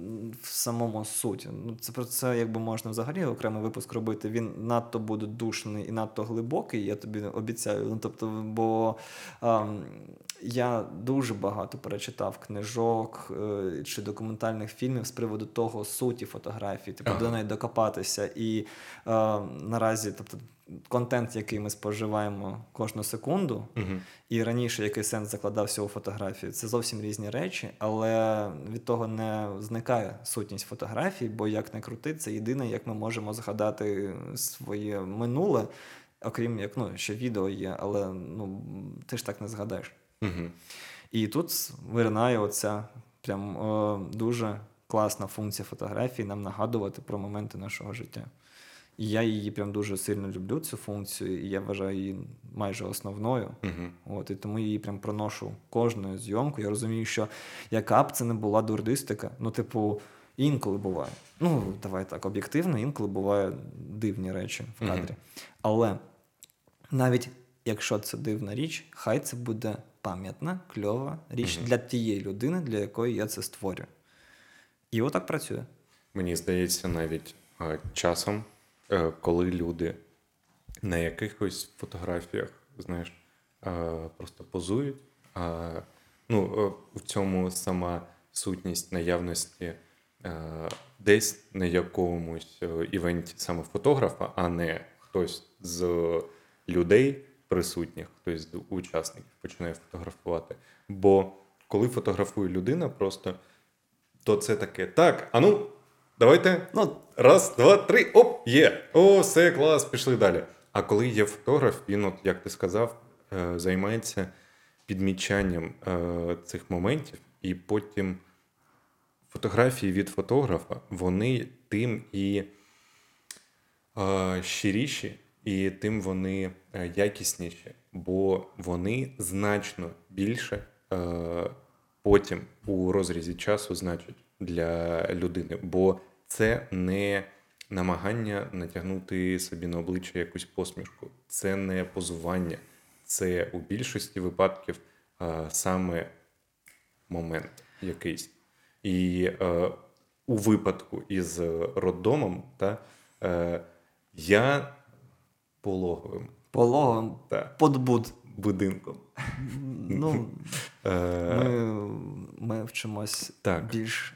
в самому суті? Це про це якби можна взагалі окремий випуск робити. Він надто буде душний і надто глибокий, я тобі обіцяю. Тобто, бо я дуже багато перечитав книжок чи документальних фільмів з приводу того суті фотографії, до неї докопатися. І наразі, тобто, контент, який ми споживаємо кожну секунду, і раніше який сенс закладався у фотографії, це зовсім різні речі, але від того не зникає сутність фотографій, бо як не крути, це єдине, як ми можемо згадати своє минуле, окрім як, ще відео є, але ти ж так не згадаєш. І тут виринає оця прям дуже класна функція фотографії нам нагадувати про моменти нашого життя. І я її прям дуже сильно люблю, цю функцію, і я вважаю її майже основною. І тому я її прям проношу кожною зйомкою. Я розумію, що яка б це не була дурдистика, інколи буває. Давай так, об'єктивно, інколи бувають дивні речі в кадрі. Але навіть якщо це дивна річ, хай це буде пам'ятна, кльова річ для тієї людини, для якої я це створю. І отак працює. Мені здається, навіть часом, коли люди на якихось фотографіях, знаєш, просто позують. В цьому сама сутність наявності десь на якомусь івенті саме фотографа, а не хтось з людей присутніх, хтось з учасників починає фотографувати. Бо коли фотографує людина просто, то це таке, давайте, раз, два, три, оп, є. О, все, клас, пішли далі. А коли є фотограф, він, як ти сказав, займається підмічанням цих моментів, і потім фотографії від фотографа, вони тим і щиріші і тим вони якісніші, бо вони значно більше потім у розрізі часу значать для людини, бо це не намагання натягнути собі на обличчя якусь посмішку, це не позування, це у більшості випадків саме момент якийсь. І у випадку із роддомом, я пологовим подбуд будинком. Ну, ми вчимось більш,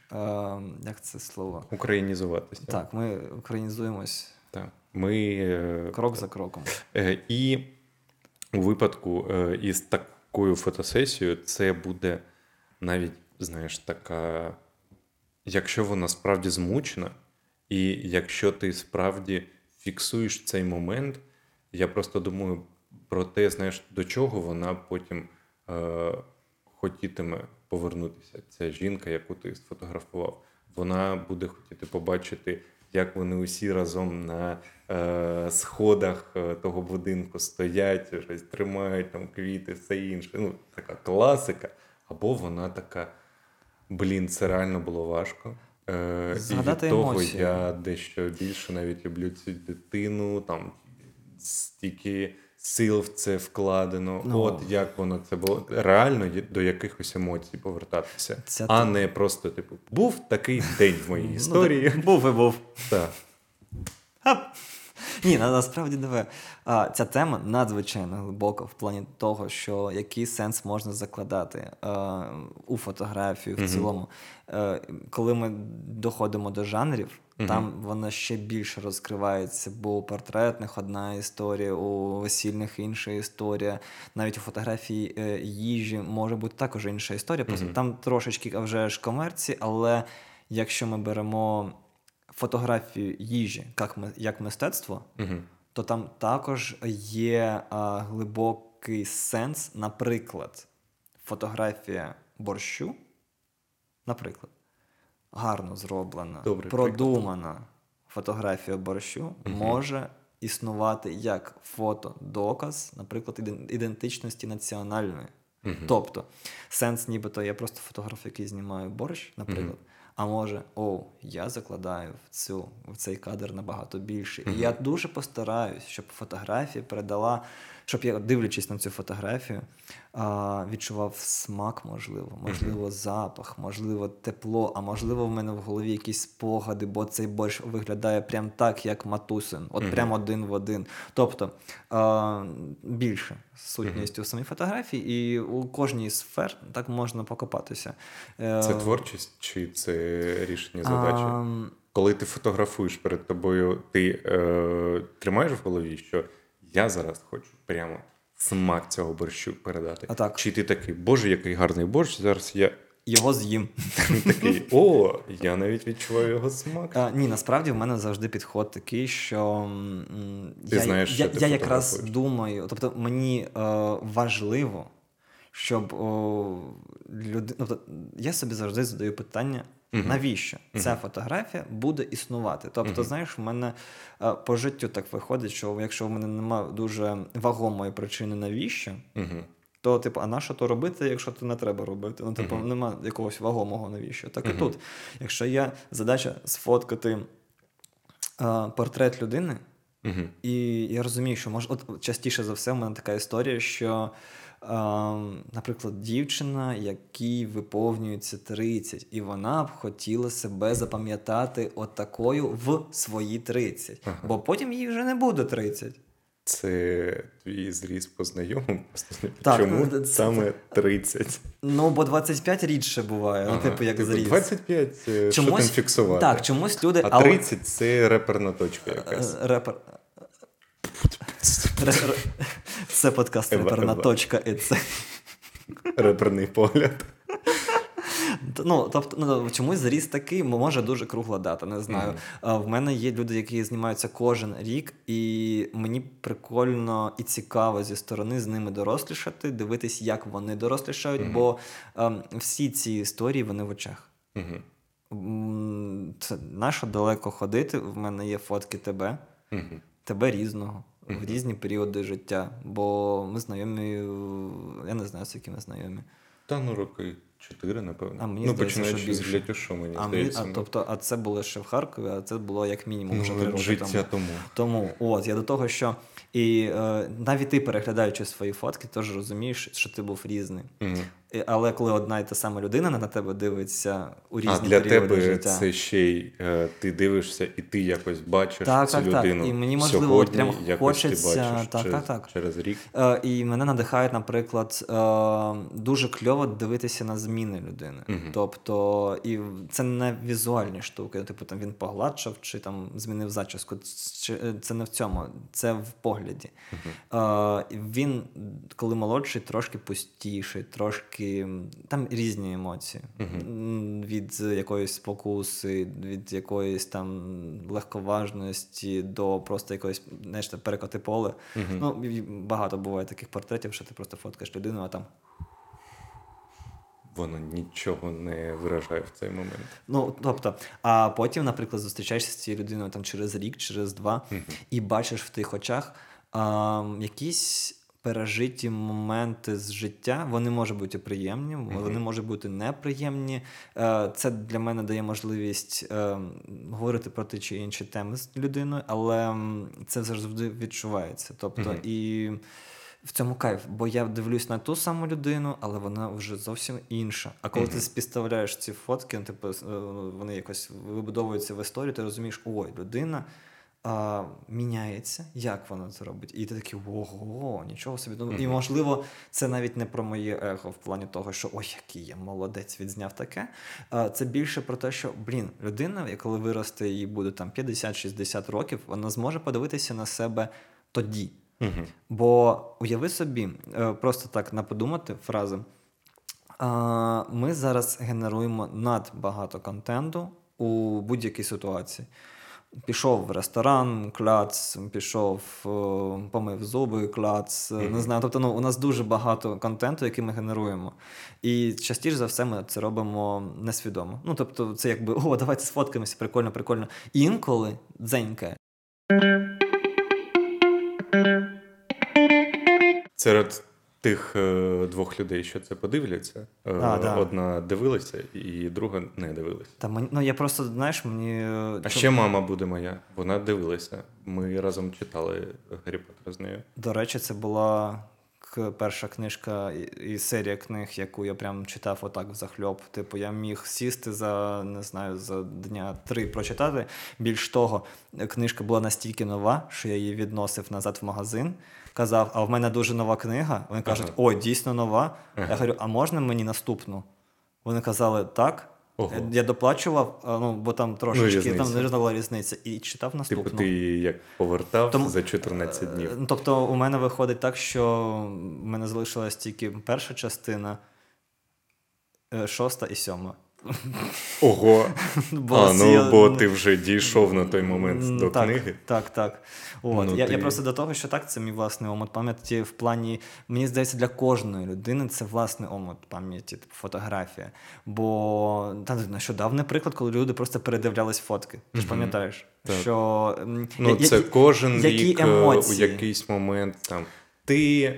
як це слово? Українізуватися. Так, ми українізуємось. Так. Ми крок за кроком. І у випадку із такою фотосесією це буде навіть, знаєш, така, якщо вона справді змучена, і якщо ти справді фіксуєш цей момент, я просто думаю про те, знаєш, до чого вона потім хотітиме повернутися. Ця жінка, яку ти сфотографував, вона буде хотіти побачити, як вони усі разом на сходах того будинку стоять, щось тримають, там квіти, все інше. Ну, така класика. Або вона така, блін, це реально було важко. Згадати і від емоції. Того я дещо більше навіть люблю цю дитину, там стільки сил в це вкладено. Ну, от як воно це було. Реально до якихось емоцій повертатися. Не просто, типу, був такий день в моїй історії. Був. Так. Ні, насправді диви. Ця тема надзвичайно глибока в плані того, що який сенс можна закладати у фотографію в цілому. Коли ми доходимо до жанрів, там вона ще більше розкривається, бо у портретних одна історія, у весільних інша історія, навіть у фотографії їжі може бути також інша історія. Просто там трошечки, а вже ж комерції, але якщо ми беремо фотографію їжі як мистецтво, то там також є глибокий сенс, наприклад, фотографія борщу, наприклад, гарно зроблена, добре, продумана фотографія борщу може існувати як фотодоказ, наприклад, ідентичності національної. Тобто, сенс нібито я просто фотограф, який знімаю борщ, наприклад, а може, я закладаю в цей кадр набагато більше. І я дуже постараюсь, щоб фотографія передала, щоб я, дивлячись на цю фотографію, відчував смак, можливо, запах, можливо, тепло, а можливо, в мене в голові якісь спогади, бо цей борщ виглядає прям так, як матусин, от прям один в один. Тобто, більше сутність у самій фотографії, і у кожній сфері так можна покопатися. Це творчість чи це рішення задачі? Коли ти фотографуєш перед тобою, ти тримаєш в голові, що я зараз хочу прямо смак цього борщу передати. Чи ти такий, боже, який гарний борщ, зараз я його з'їм. Такий, я навіть відчуваю його смак. Ні, насправді в мене завжди підход такий, що я якраз думаю, тобто мені важливо, щоб людина... Тобто, я собі завжди задаю питання, навіщо ця фотографія буде існувати. Тобто, знаєш, в мене по життю так виходить, що якщо в мене немає дуже вагомої причини навіщо, то, типу, а на що то робити, якщо то не треба робити? Ну, типу, немає якогось вагомого навіщо. Так і тут. Якщо є задача сфоткати портрет людини, і я розумію, що от частіше за все в мене така історія, що наприклад, дівчина, якій виповнюється 30, і вона б хотіла себе запам'ятати отакою в свої 30. Бо потім їй вже не буде 30. Це твій зріз по знайомому? Чому саме 30? Ну, бо 25 рідше буває. Ну, типу, як зріз. 25, чомусь, що там фіксувати? Так, чомусь люди... А 30 – це реперна точка якась. Це подкаст «Реперна точка» і це... Реперний погляд. Ну, тобто, чомусь зріст такий, може, дуже кругла дата, не знаю. В мене є люди, які знімаються кожен рік, і мені прикольно і цікаво зі сторони з ними дорослішати, дивитись, як вони дорослішають, бо всі ці історії, вони в очах. Нащо далеко ходити? В мене є фотки тебе. тебе різного, в різні періоди життя. Бо ми знайомі, я не знаю, з якими знайомі. Та ну роки 4, напевно. А мені здається, починаючи з «Блятюшо», мені здається. Тобто, це було ще в Харкові, а це було як мінімум вже 3 роки тому. От, я до того, що і навіть ти, переглядаючи свої фотки, теж розумієш, що ти був різний. Але коли одна і та сама людина на тебе дивиться у різні періоди життя. А для тебе це ще й ти дивишся і ти якось бачиш цю людину. Так. І мені, можливо, сьогодні прям хочеться через рік. І мене надихає, наприклад, дуже кльово дивитися на зміни людини. Тобто, і це не візуальні штуки. Типу, там він погладшав чи там змінив зачіску. Це не в цьому, це в погляді. Він, коли молодший, трошки пустіший, трошки там різні емоції. Від якоїсь спокуси, від якоїсь там легковажності до просто якоїсь, знаєш, перекоти поле. Багато буває таких портретів, що ти просто фоткаєш людину, а там воно нічого не виражає в цей момент. Тобто, а потім, наприклад, зустрічаєшся з цією людиною там через рік, через два, і бачиш в тих очах якісь пережиті моменти з життя, вони можуть бути приємні, вони можуть бути неприємні. Це для мене дає можливість говорити про ті чи інші теми з людиною, але це завжди відчувається. Тобто, і в цьому кайф, бо я дивлюсь на ту саму людину, але вона вже зовсім інша. А коли ти співставляєш ці фотки, типу, вони якось вибудовуються в історію, ти розумієш, ой, людина міняється, як вона це робить. І ти такий, ого, нічого собі. І, можливо, це навіть не про моє его в плані того, що ой, який я молодець, відзняв таке. Це більше про те, що, людина, коли виросте, їй буде там 50-60 років, вона зможе подивитися на себе тоді. Бо уяви собі, просто так наподумати фрази, ми зараз генеруємо надбагато контенту у будь-якій ситуації. Пішов в ресторан, клац, пішов, помив зуби, клац, не знаю. Тобто, у нас дуже багато контенту, який ми генеруємо. І частіше за все ми це робимо несвідомо. Тобто, це якби, давайте сфоткаємося, прикольно. І інколи дзенькає. Серед тих двох людей, що це подивляться, одна дивилася і друга не дивилася. Я просто, мені... А ще мама буде моя, вона дивилася. Ми разом читали Гаррі Поттера з нею. До речі, це була перша книжка і серія книг, яку я прям читав отак взахльоб. Типу, я міг сісти за дня 3 прочитати. Більш того, книжка була настільки нова, що я її відносив назад в магазин. Казав, а в мене дуже нова книга. Вони кажуть, о, дійсно нова. Я говорю, а можна мені наступну? Вони казали, так. Я доплачував, бо там трошечки, там не була різниця. І читав наступну. Типу ти як повертав за 14 днів. Тобто у мене виходить так, що в мене залишилась тільки перша частина, 6 і 7. Ого! Бо ти вже дійшов на той момент до книги. Так. Я просто до того, що так, це мій власний омут пам'яті в плані, мені здається, для кожної людини це власний омут пам'яті, фотографія. Бо нещодавний приклад, коли люди просто передивлялись фотки. Ти ж пам'ятаєш? Що, це кожен рік у якийсь момент. Ти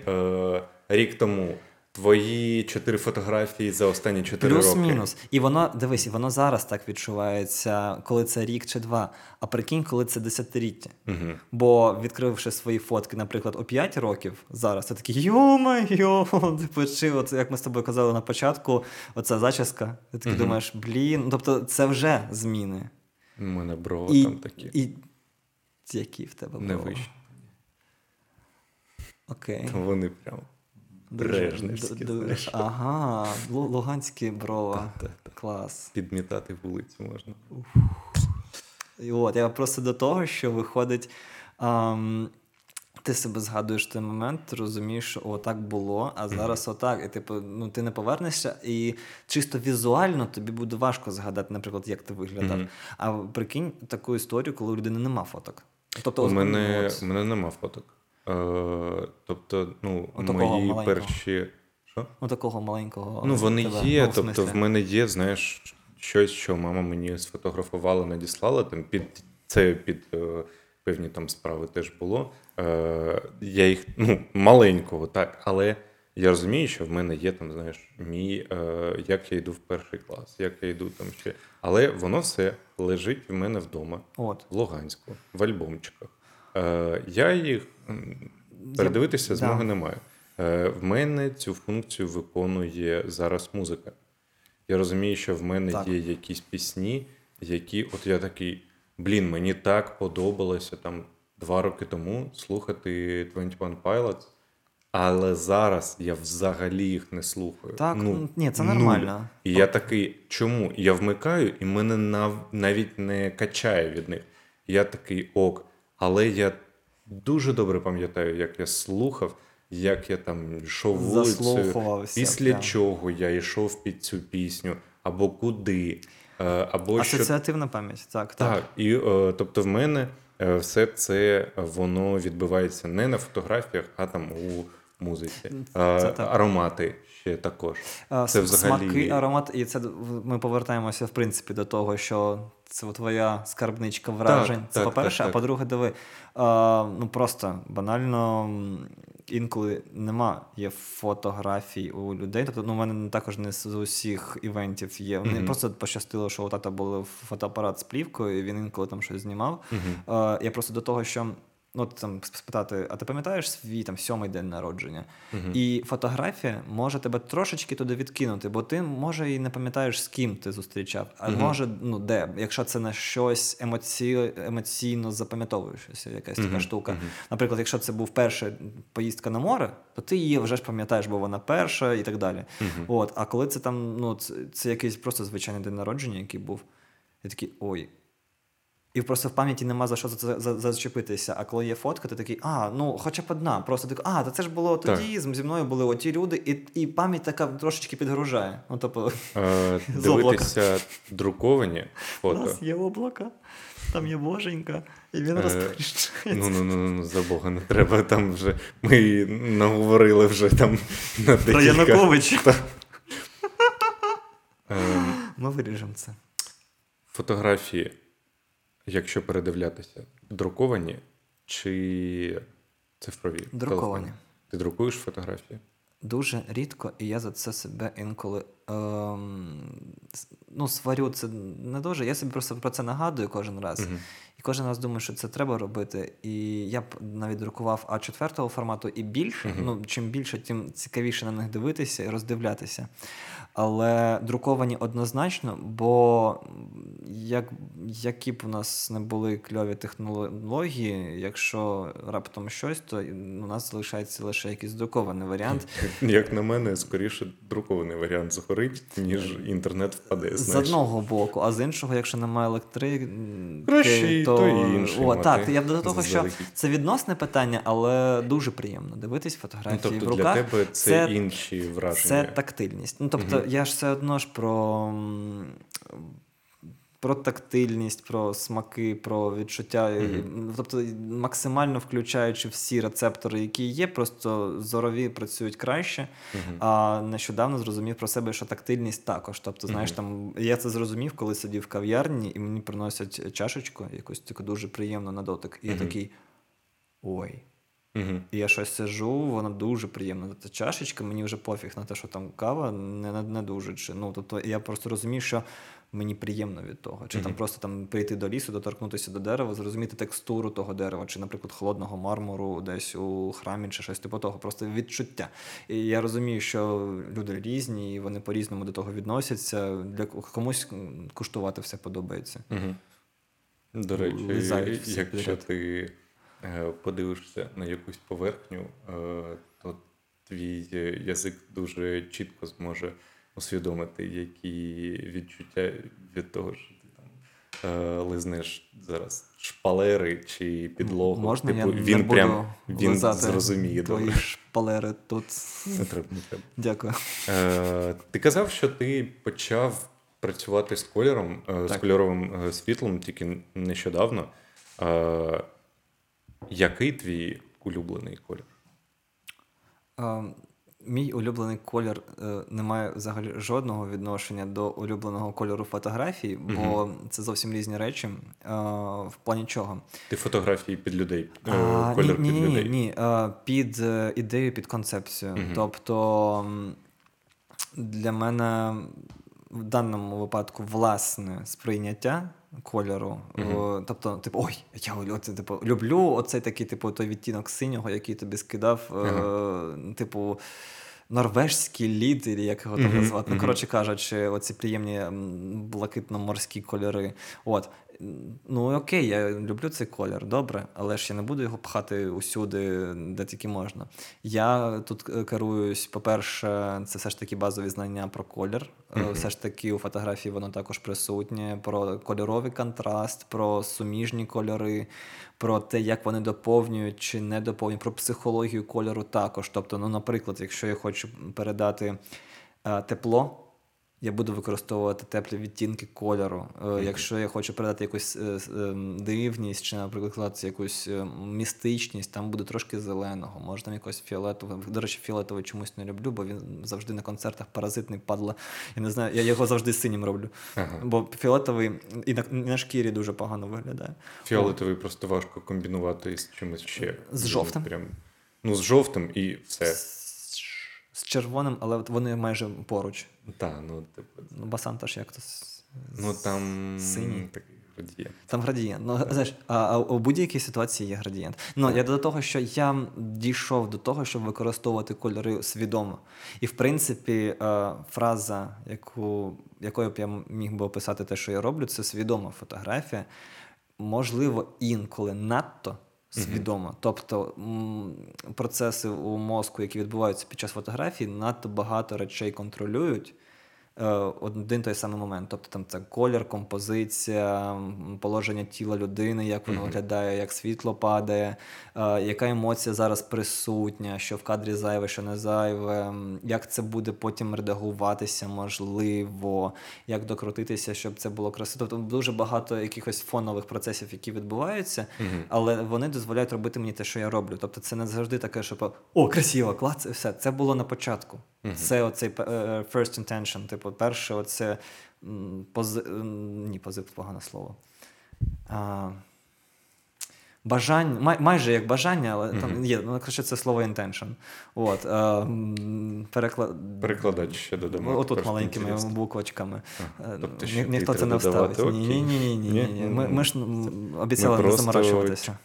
рік тому... Твої 4 фотографії за останні 4 роки. Плюс-мінус. І воно, дивись, воно зараз так відчувається, коли це рік чи 2. А прикинь, коли це 10-річчя. Бо відкривши свої фотки, наприклад, о 5 років зараз, ти такий, йо-ма-йо, як ми з тобою казали на початку, оця зачіска. Ти такий думаєш, тобто це вже зміни. У мене брови там такі. І які в тебе брови? Не вищені. Окей. Вони прямо. Брежневські. Ага, луганські брова. Клас. Підмітати вулицю можна. І я просто до того, що виходить, ти себе згадуєш той момент, ти розумієш, що отак було, а зараз отак. І типу, ти не повернешся, і чисто візуально тобі буде важко згадати, наприклад, як ти виглядав. А прикинь таку історію, коли у людини нема фоток. Тобто, у мене нема фоток. Тобто, мої перші... Що? Такого маленького... вони є, тобто в мене є, знаєш, щось, що мама мені сфотографувала, надіслала, там, під певні там справи теж було. Я їх, маленького, так, але я розумію, що в мене є там, як я йду в перший клас, як я йду там ще. Але воно все лежить в мене вдома, в Луганську, в альбомчиках. Я їх передивитися змоги не маю. В мене цю функцію виконує зараз музика. Я розумію, що в мене є якісь пісні, які, от я такий, мені так подобалося там 2 роки тому слухати 21 Pilots, але зараз я взагалі їх не слухаю. Так, ні, це нормально. І я такий, чому? Я вмикаю, і мене навіть не качає від них. Я такий, але я дуже добре пам'ятаю, як я слухав, як я там йшов вулицею, після чого я йшов під цю пісню, або куди, або асоціативна пам'ять, так. І тобто в мене все це, воно відбивається не на фотографіях, а там у музиці. Аромати ще також. Це взагалі... Смаки, аромат, і це ми повертаємося, в принципі, до того, що це твоя скарбничка вражень, по-перше, а по-друге, диви, просто банально інколи немає фотографій у людей. Тобто, у мене також не з усіх івентів є. Мені просто пощастило, що у тата був фотоапарат з плівкою, і він інколи там щось знімав. Я просто до того, що спитати, а ти пам'ятаєш свій 7-й день народження? І фотографія може тебе трошечки туди відкинути, бо ти, може, і не пам'ятаєш, з ким ти зустрічав, а може, де, якщо це на щось емоційно запам'ятовуєшся, якась така штука. Наприклад, якщо це був перша поїздка на море, то ти її вже ж пам'ятаєш, бо вона перша і так далі. А коли це це якийсь просто звичайний день народження, який був, я такий, і просто в пам'яті нема за що зачепитися. А коли є фотка, ти такий, хоча б одна. Просто так, та це ж було тоді, зі мною були оті люди, і пам'ять така трошечки підгружає. Дивитися друковані фото. У нас є облака, там є боженька, і він розповіщається. За Бога, не треба там вже. Ми наговорили вже там на декілька. Про Януковича. Ми виріжемо це. Фотографії. Якщо передивлятися, друковані чи цифрові? Друковані. Телефони? Ти друкуєш фотографії? Дуже рідко, і я за це себе інколи сварю. Це не дуже. Я собі просто про це нагадую кожен раз. І кожен раз думаю, що це треба робити. І я б навіть друкував А4 формату і більше. Чим більше, тим цікавіше на них дивитися і роздивлятися. Але друковані однозначно, бо які б у нас не були кльові технології, якщо раптом щось, то у нас залишається лише якийсь друкований варіант. Як на мене, скоріше друкований варіант згорить, ніж інтернет впаде. З одного боку, а з іншого, якщо немає електрики, то і інший. Так, я до того, що це відносне питання, але дуже приємно дивитись фотографії в руках. Для тебе це інші враження. Це тактильність. Я ж все одно ж про тактильність, про смаки, про відчуття. Тобто максимально включаючи всі рецептори, які є, просто зорові працюють краще. А нещодавно зрозумів про себе, що тактильність також. Тобто, я це зрозумів, коли сидів в кав'ярні, і мені приносять чашечку, якусь таку дуже приємно на дотик. І я такий, І я щось сижу, воно дуже приємно. Та чашечка, мені вже пофіг на те, що там кава, не дуже. Тобто я просто розумію, що мені приємно від того. Чи просто прийти до лісу, доторкнутися до дерева, зрозуміти текстуру того дерева, чи, наприклад, холодного мармуру десь у храмі, чи щось типу того. Просто відчуття. І я розумію, що люди різні, і вони по-різному до того відносяться. Для комусь куштувати все подобається. До речі, якщо ти подивишся на якусь поверхню, то твій язик дуже чітко зможе усвідомити, які відчуття від того, що ти лизнеш зараз шпалери чи підлогу. Можна, він зрозуміє. Твої шпалери тут. Не треба. Дякую. Ти казав, що ти почав працювати з кольором, з кольоровим світлом тільки нещодавно. Який твій улюблений колір? Мій улюблений колір не має взагалі жодного відношення до улюбленого кольору фотографій, бо це зовсім різні речі. В плані чого? Ти фотографії під людей? Кольор ні, під людей? Ні. Під ідею, під концепцію. Тобто для мене в даному випадку власне сприйняття кольору, тобто, типу, ой, я це, типу, люблю оцей такий, типу, той відтінок синього, який тобі скидав, типу, норвежський лід, і як його там назвати. Ну, коротше кажучи, оці приємні блакитно-морські кольори. От. Ну, окей, я люблю цей колір, добре, але ж я не буду його пхати усюди, де тільки можна. Я тут керуюсь, по-перше, це все ж таки базові знання про колір. Все ж таки у фотографії воно також присутнє, про кольоровий контраст, про суміжні кольори, про те, як вони доповнюють чи не доповнюють, про психологію кольору також. Тобто, ну, наприклад, якщо я хочу передати тепло, я буду використовувати теплі відтінки кольору. Якщо я хочу передати якусь дивність чи, наприклад, якусь містичність, там буде трошки зеленого, може там якось фіолетового. До речі, фіолетовий чомусь не люблю, бо він завжди на концертах паразитний, падла. Я не знаю, я його завжди синім роблю. Бо фіолетовий і на шкірі дуже погано виглядає. Фіолетовий просто важко комбінувати з чимось ще. З жовтим. Ну, з жовтим і все. З червоним, але от вони майже поруч. Так, ну, типу... Ну, Басанта ж як-то ну, там... синій. Градієнт. Там градієнт. Ну, знаєш, а у будь-якій ситуації є градієнт. Ну, я до того, що я дійшов до того, щоб використовувати кольори свідомо. І, в принципі, фраза, якою б я міг би описати те, що я роблю, це свідома фотографія. Можливо, інколи надто свідомо. Тобто процеси у мозку, які відбуваються під час фотографії, надто багато речей контролюють один той самий момент. Тобто там це колір, композиція, положення тіла людини, як воно виглядає, як світло падає, яка емоція зараз присутня, що в кадрі зайве, що не зайве, як це буде потім редагуватися, можливо, як докрутитися, щоб це було красиво. Тобто дуже багато якихось фонових процесів, які відбуваються, але вони дозволяють робити мені те, що я роблю. Тобто це не завжди таке, що «О, красиво, клас, і все». Це було на початку. Це оцей first intention, типу, перше, оце позив погане слово. Бажання, майже як бажання, але там є, ну, це слово intention. От, перекладач ще додамо. Отут маленькими буквочками. Тобто ніхто це не вставить. Ні. Ми ж обіцяли не заморачуватися.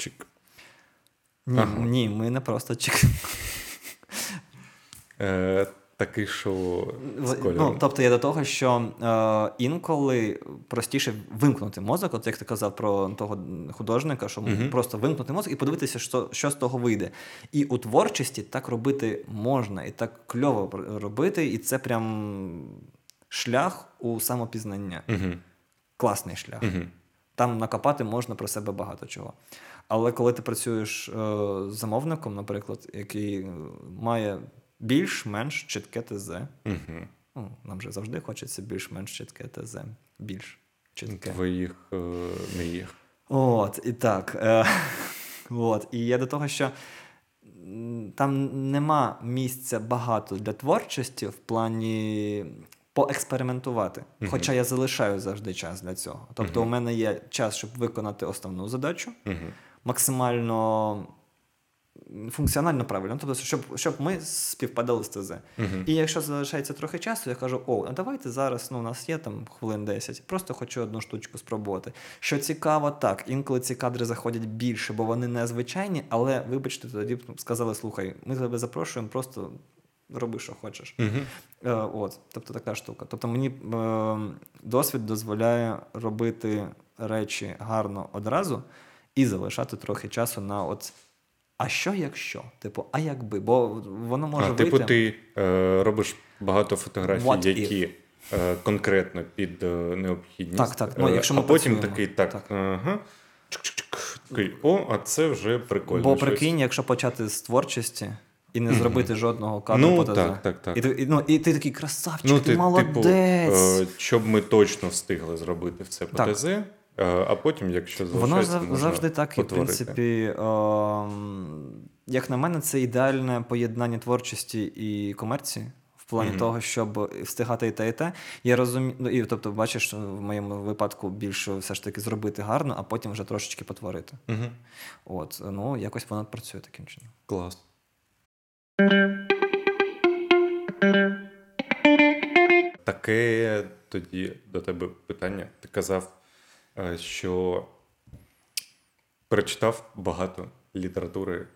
Ні, ми не просто чик. Такий, що з кольором. Ну, тобто я до того, що інколи простіше вимкнути мозок, от як ти казав про того художника, що просто вимкнути мозок і подивитися, що з того вийде. І у творчості так робити можна, і так кльово робити, і це прям шлях у самопізнання. Класний шлях. Там накопати можна про себе багато чого. Але коли ти працюєш з замовником, наприклад, який має більш-менш чітке ТЗ. Ну, нам же завжди хочеться більш-менш чітке ТЗ. Більш чітке. Твоїх, моїх. От, і так. От. І я до того, що там нема місця багато для творчості в плані поекспериментувати. Хоча я залишаю завжди час для цього. Тобто у мене є час, щоб виконати основну задачу. Максимально... функціонально правильно, тобто, щоб ми співпадали з ТЗ. І якщо залишається трохи часу, я кажу, о, а давайте зараз, ну, у нас є там хвилин 10, просто хочу одну штучку спробувати. Що цікаво, так, інколи ці кадри заходять більше, бо вони незвичайні, але, вибачте, тоді сказали, слухай, ми тебе запрошуємо, просто роби, що хочеш. От, тобто така штука. Тобто мені досвід дозволяє робити речі гарно одразу і залишати трохи часу на от а що якщо? Типу, а якби? Бо воно може вийти... Типу ти робиш багато фотографій, what які конкретно під необхідність. Так. Ну, якщо ми а потім такий, так, ага, о, а це вже прикольно. Бо прикинь, якщо почати з творчості і не зробити жодного кадру по ТЗ. Так. І ти такий красавчик, ну, ти молодець. Типу, щоб ми точно встигли зробити все по ТЗ. А потім, якщо залишається, можна завжди так, і, в принципі, як на мене, це ідеальне поєднання творчості і комерції. В плані того, щоб встигати і те, і те. Я розумію, ну, і, тобто, бачиш, в моєму випадку більше все ж таки зробити гарно, а потім вже трошечки потворити. От, ну, якось вона працює таким чином. Клас. Таке тоді до тебе питання. Ти казав, що перечитав багато літератури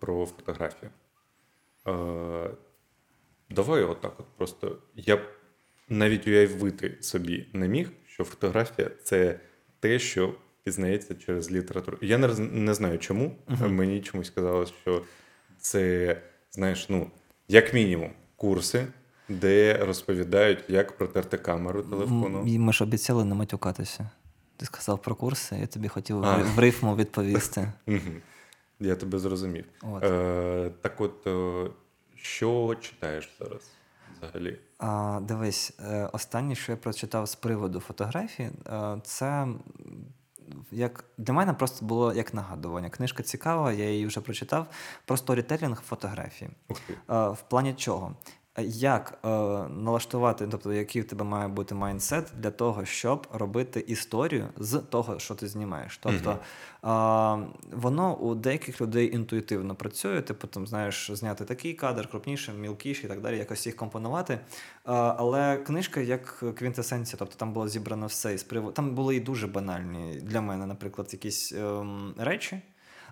про фотографію. Давай отак от просто. Я навіть уявити собі не міг, що фотографія – це те, що пізнається через літературу. Я не знаю чому. Мені чомусь казалось, що це, знаєш, ну, як мінімум, курси, де розповідають, як протерти камеру телефону. Ми ж обіцяли не матюкатися. Ти сказав про курси, я тобі хотів в рифму відповісти. Я тебе зрозумів. Так от, що читаєш зараз взагалі? Дивись, останнє, що я прочитав з приводу фотографії, це як для мене просто було як нагадування. Книжка цікава, я її вже прочитав. Про сторітелінг фотографії. В плані чого? Як налаштувати, тобто який в тебе має бути майндсет для того, щоб робити історію з того, що ти знімаєш. Тобто воно у деяких людей інтуїтивно працює, типу там, знаєш, зняти такий кадр, крупніший, мілкіший і так далі, якось їх компонувати. Але книжка як квінтесенція, тобто там було зібрано все із приводу. Там були і дуже банальні для мене, наприклад, якісь речі.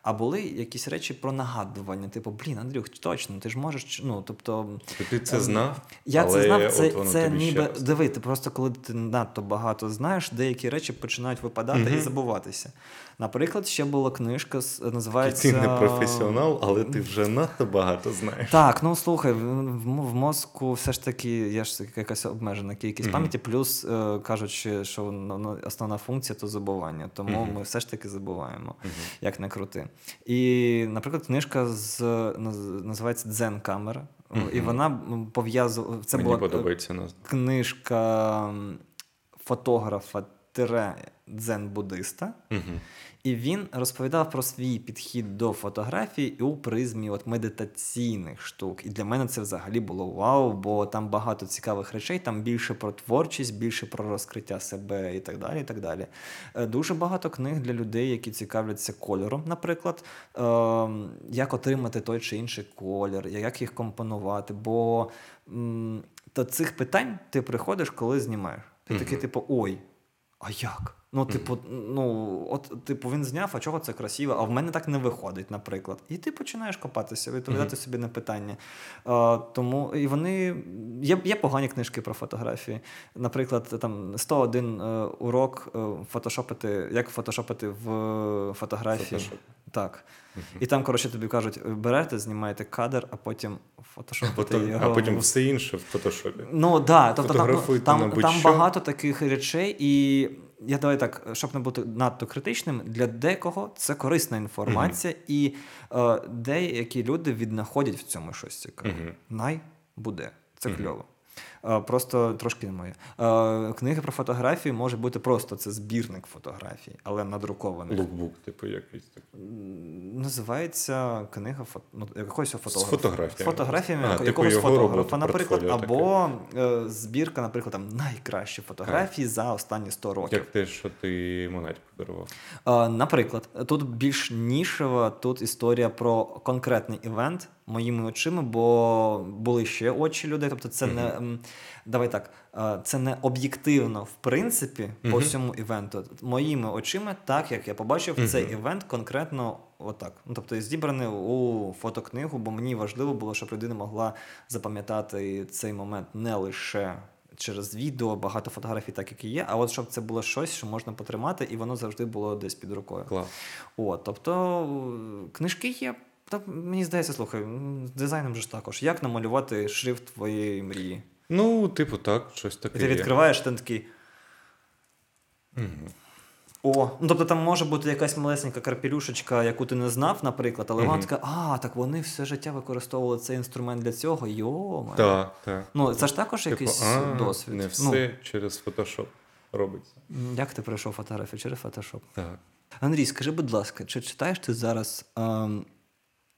А були якісь речі про нагадування, типу, блін, Андрюх, точно, ти ж можеш, ну, тобто... Ти це знав, я але це знав, це ніби, диви, ти просто коли ти надто багато знаєш, деякі речі починають випадати і забуватися. Наприклад, ще була книжка, називається... Ти не професіонал, але ти вже надто багато знаєш. Так, ну, слухай, в мозку все ж таки є ж якась обмежена кількість пам'яті, плюс, кажучи, що основна функція – то забування, тому ми все ж таки забуваємо, як не крути. І, наприклад, книжка називається «Дзен-камера», і вона пов'язувала... Це мені була подобається назва. Книжка фотографа дзен-буддиста, і він розповідав про свій підхід до фотографії у призмі от медитаційних штук. І для мене це взагалі було вау, бо там багато цікавих речей, там більше про творчість, більше про розкриття себе і так далі, і так далі. Дуже багато книг для людей, які цікавляться кольором, наприклад, як отримати той чи інший колір, як їх компонувати, бо до цих питань ти приходиш, коли знімаєш. Ти такий, типу, ой, а як? Ну, типу, ну, от, типу, він зняв, а чого це красиво, а в мене так не виходить, наприклад. І ти починаєш копатися, відповідати собі на питання. Тому, і вони... Є погані книжки про фотографії. Наприклад, там, 101 урок фотошопити, як фотошопити в фотографії. Фотошоп. Так. І там, коротше, тобі кажуть, берете, знімаєте кадр, а потім фотошопите його. А потім все інше в фотошопі. Ну, да, тобто, там багато таких речей, і... Я давай так, щоб не бути надто критичним, для декого це корисна інформація, і деякі люди віднаходять в цьому щось цікаве. Най буде. Це кльово. Просто трошки не моє. Книги про фотографії може бути просто це збірник фотографій, але надрукований. Лукбук, типу, якийсь такий. Називається книга якогось фотографа. З фотографіями якогось типу фотографа, наприклад, або збірка, наприклад, там найкращі фотографії за останні 100 років. Як те, що ти Монатьку подарував. Наприклад, тут більш нішева, тут історія про конкретний івент моїми очима, бо були ще очі людей, тобто це не... Давай так, це не об'єктивно, в принципі, по всьому івенту. Моїми очима, так як я побачив, цей івент конкретно отак. Ну, тобто зібраний у фотокнигу, бо мені важливо було, щоб людина могла запам'ятати цей момент не лише через відео, багато фотографій так, які є, а от щоб це було щось, що можна потримати, і воно завжди було десь під рукою. Клас. От, тобто книжки є. Та, мені здається, слухай, дизайном же ж також. Як намалювати шрифт твоєї мрії? Ну, типу, так, щось таке. І ти відкриваєш, ти такий... О, ну, тобто там може бути якась малесенька карпілюшечка, яку ти не знав, наприклад, але вона така, так вони все життя використовували цей інструмент для цього, йо-май. Так, так. Ну, це ж також типу, якийсь досвід. Не все через Photoshop робиться. Як ти пройшов фотографію? Через Photoshop? Так. Андрій, скажи, будь ласка, чи читаєш ти зараз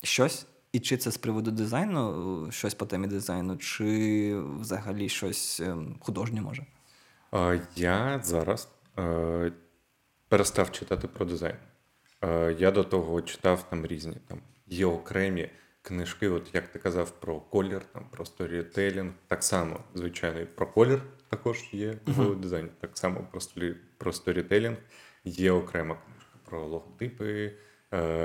щось? І чи це з приводу дизайну, щось по темі дизайну, чи взагалі щось художнє, може? Я зараз перестав читати про дизайн. Я до того читав там різні, там є окремі книжки, от як ти казав, про колір, там, про сторітелінг, так само, звичайно, і про колір також є в дизайні, так само про сторітелінг є окрема книжка, про логотипи,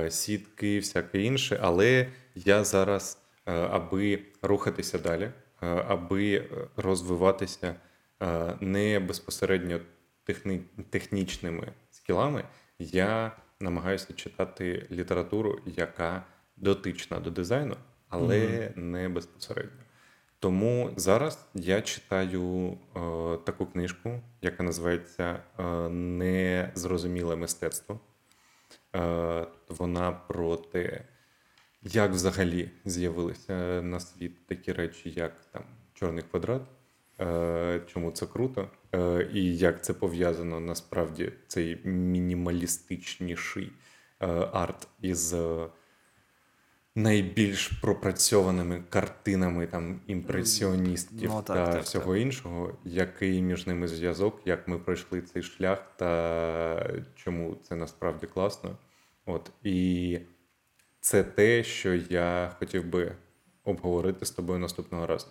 сітки, всяке інше, але я зараз, аби рухатися далі, аби розвиватися не безпосередньо технічними скілами, я намагаюся читати літературу, яка дотична до дизайну, але не безпосередньо. Тому зараз я читаю таку книжку, яка називається «Незрозуміле мистецтво». Вона про те, як взагалі з'явилися на світ такі речі, як там чорний квадрат, чому це круто, і як це пов'язано насправді цей мінімалістичніший арт із найбільш пропрацьованими картинами там імпресіоністів всього іншого, який між ними зв'язок, як ми пройшли цей шлях та чому це насправді класно. От, і це те, що я хотів би обговорити з тобою наступного разу.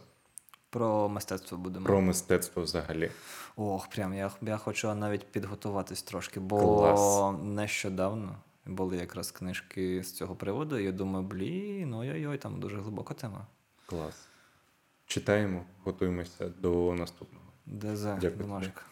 Про мистецтво будемо. Про мистецтво взагалі. Ох, прям, я хочу навіть підготуватись трошки, бо нещодавно були якраз книжки з цього приводу, і я думаю, ой-ой-ой, там дуже глибока тема. Клас. Читаємо, готуємося до наступного. Дякую.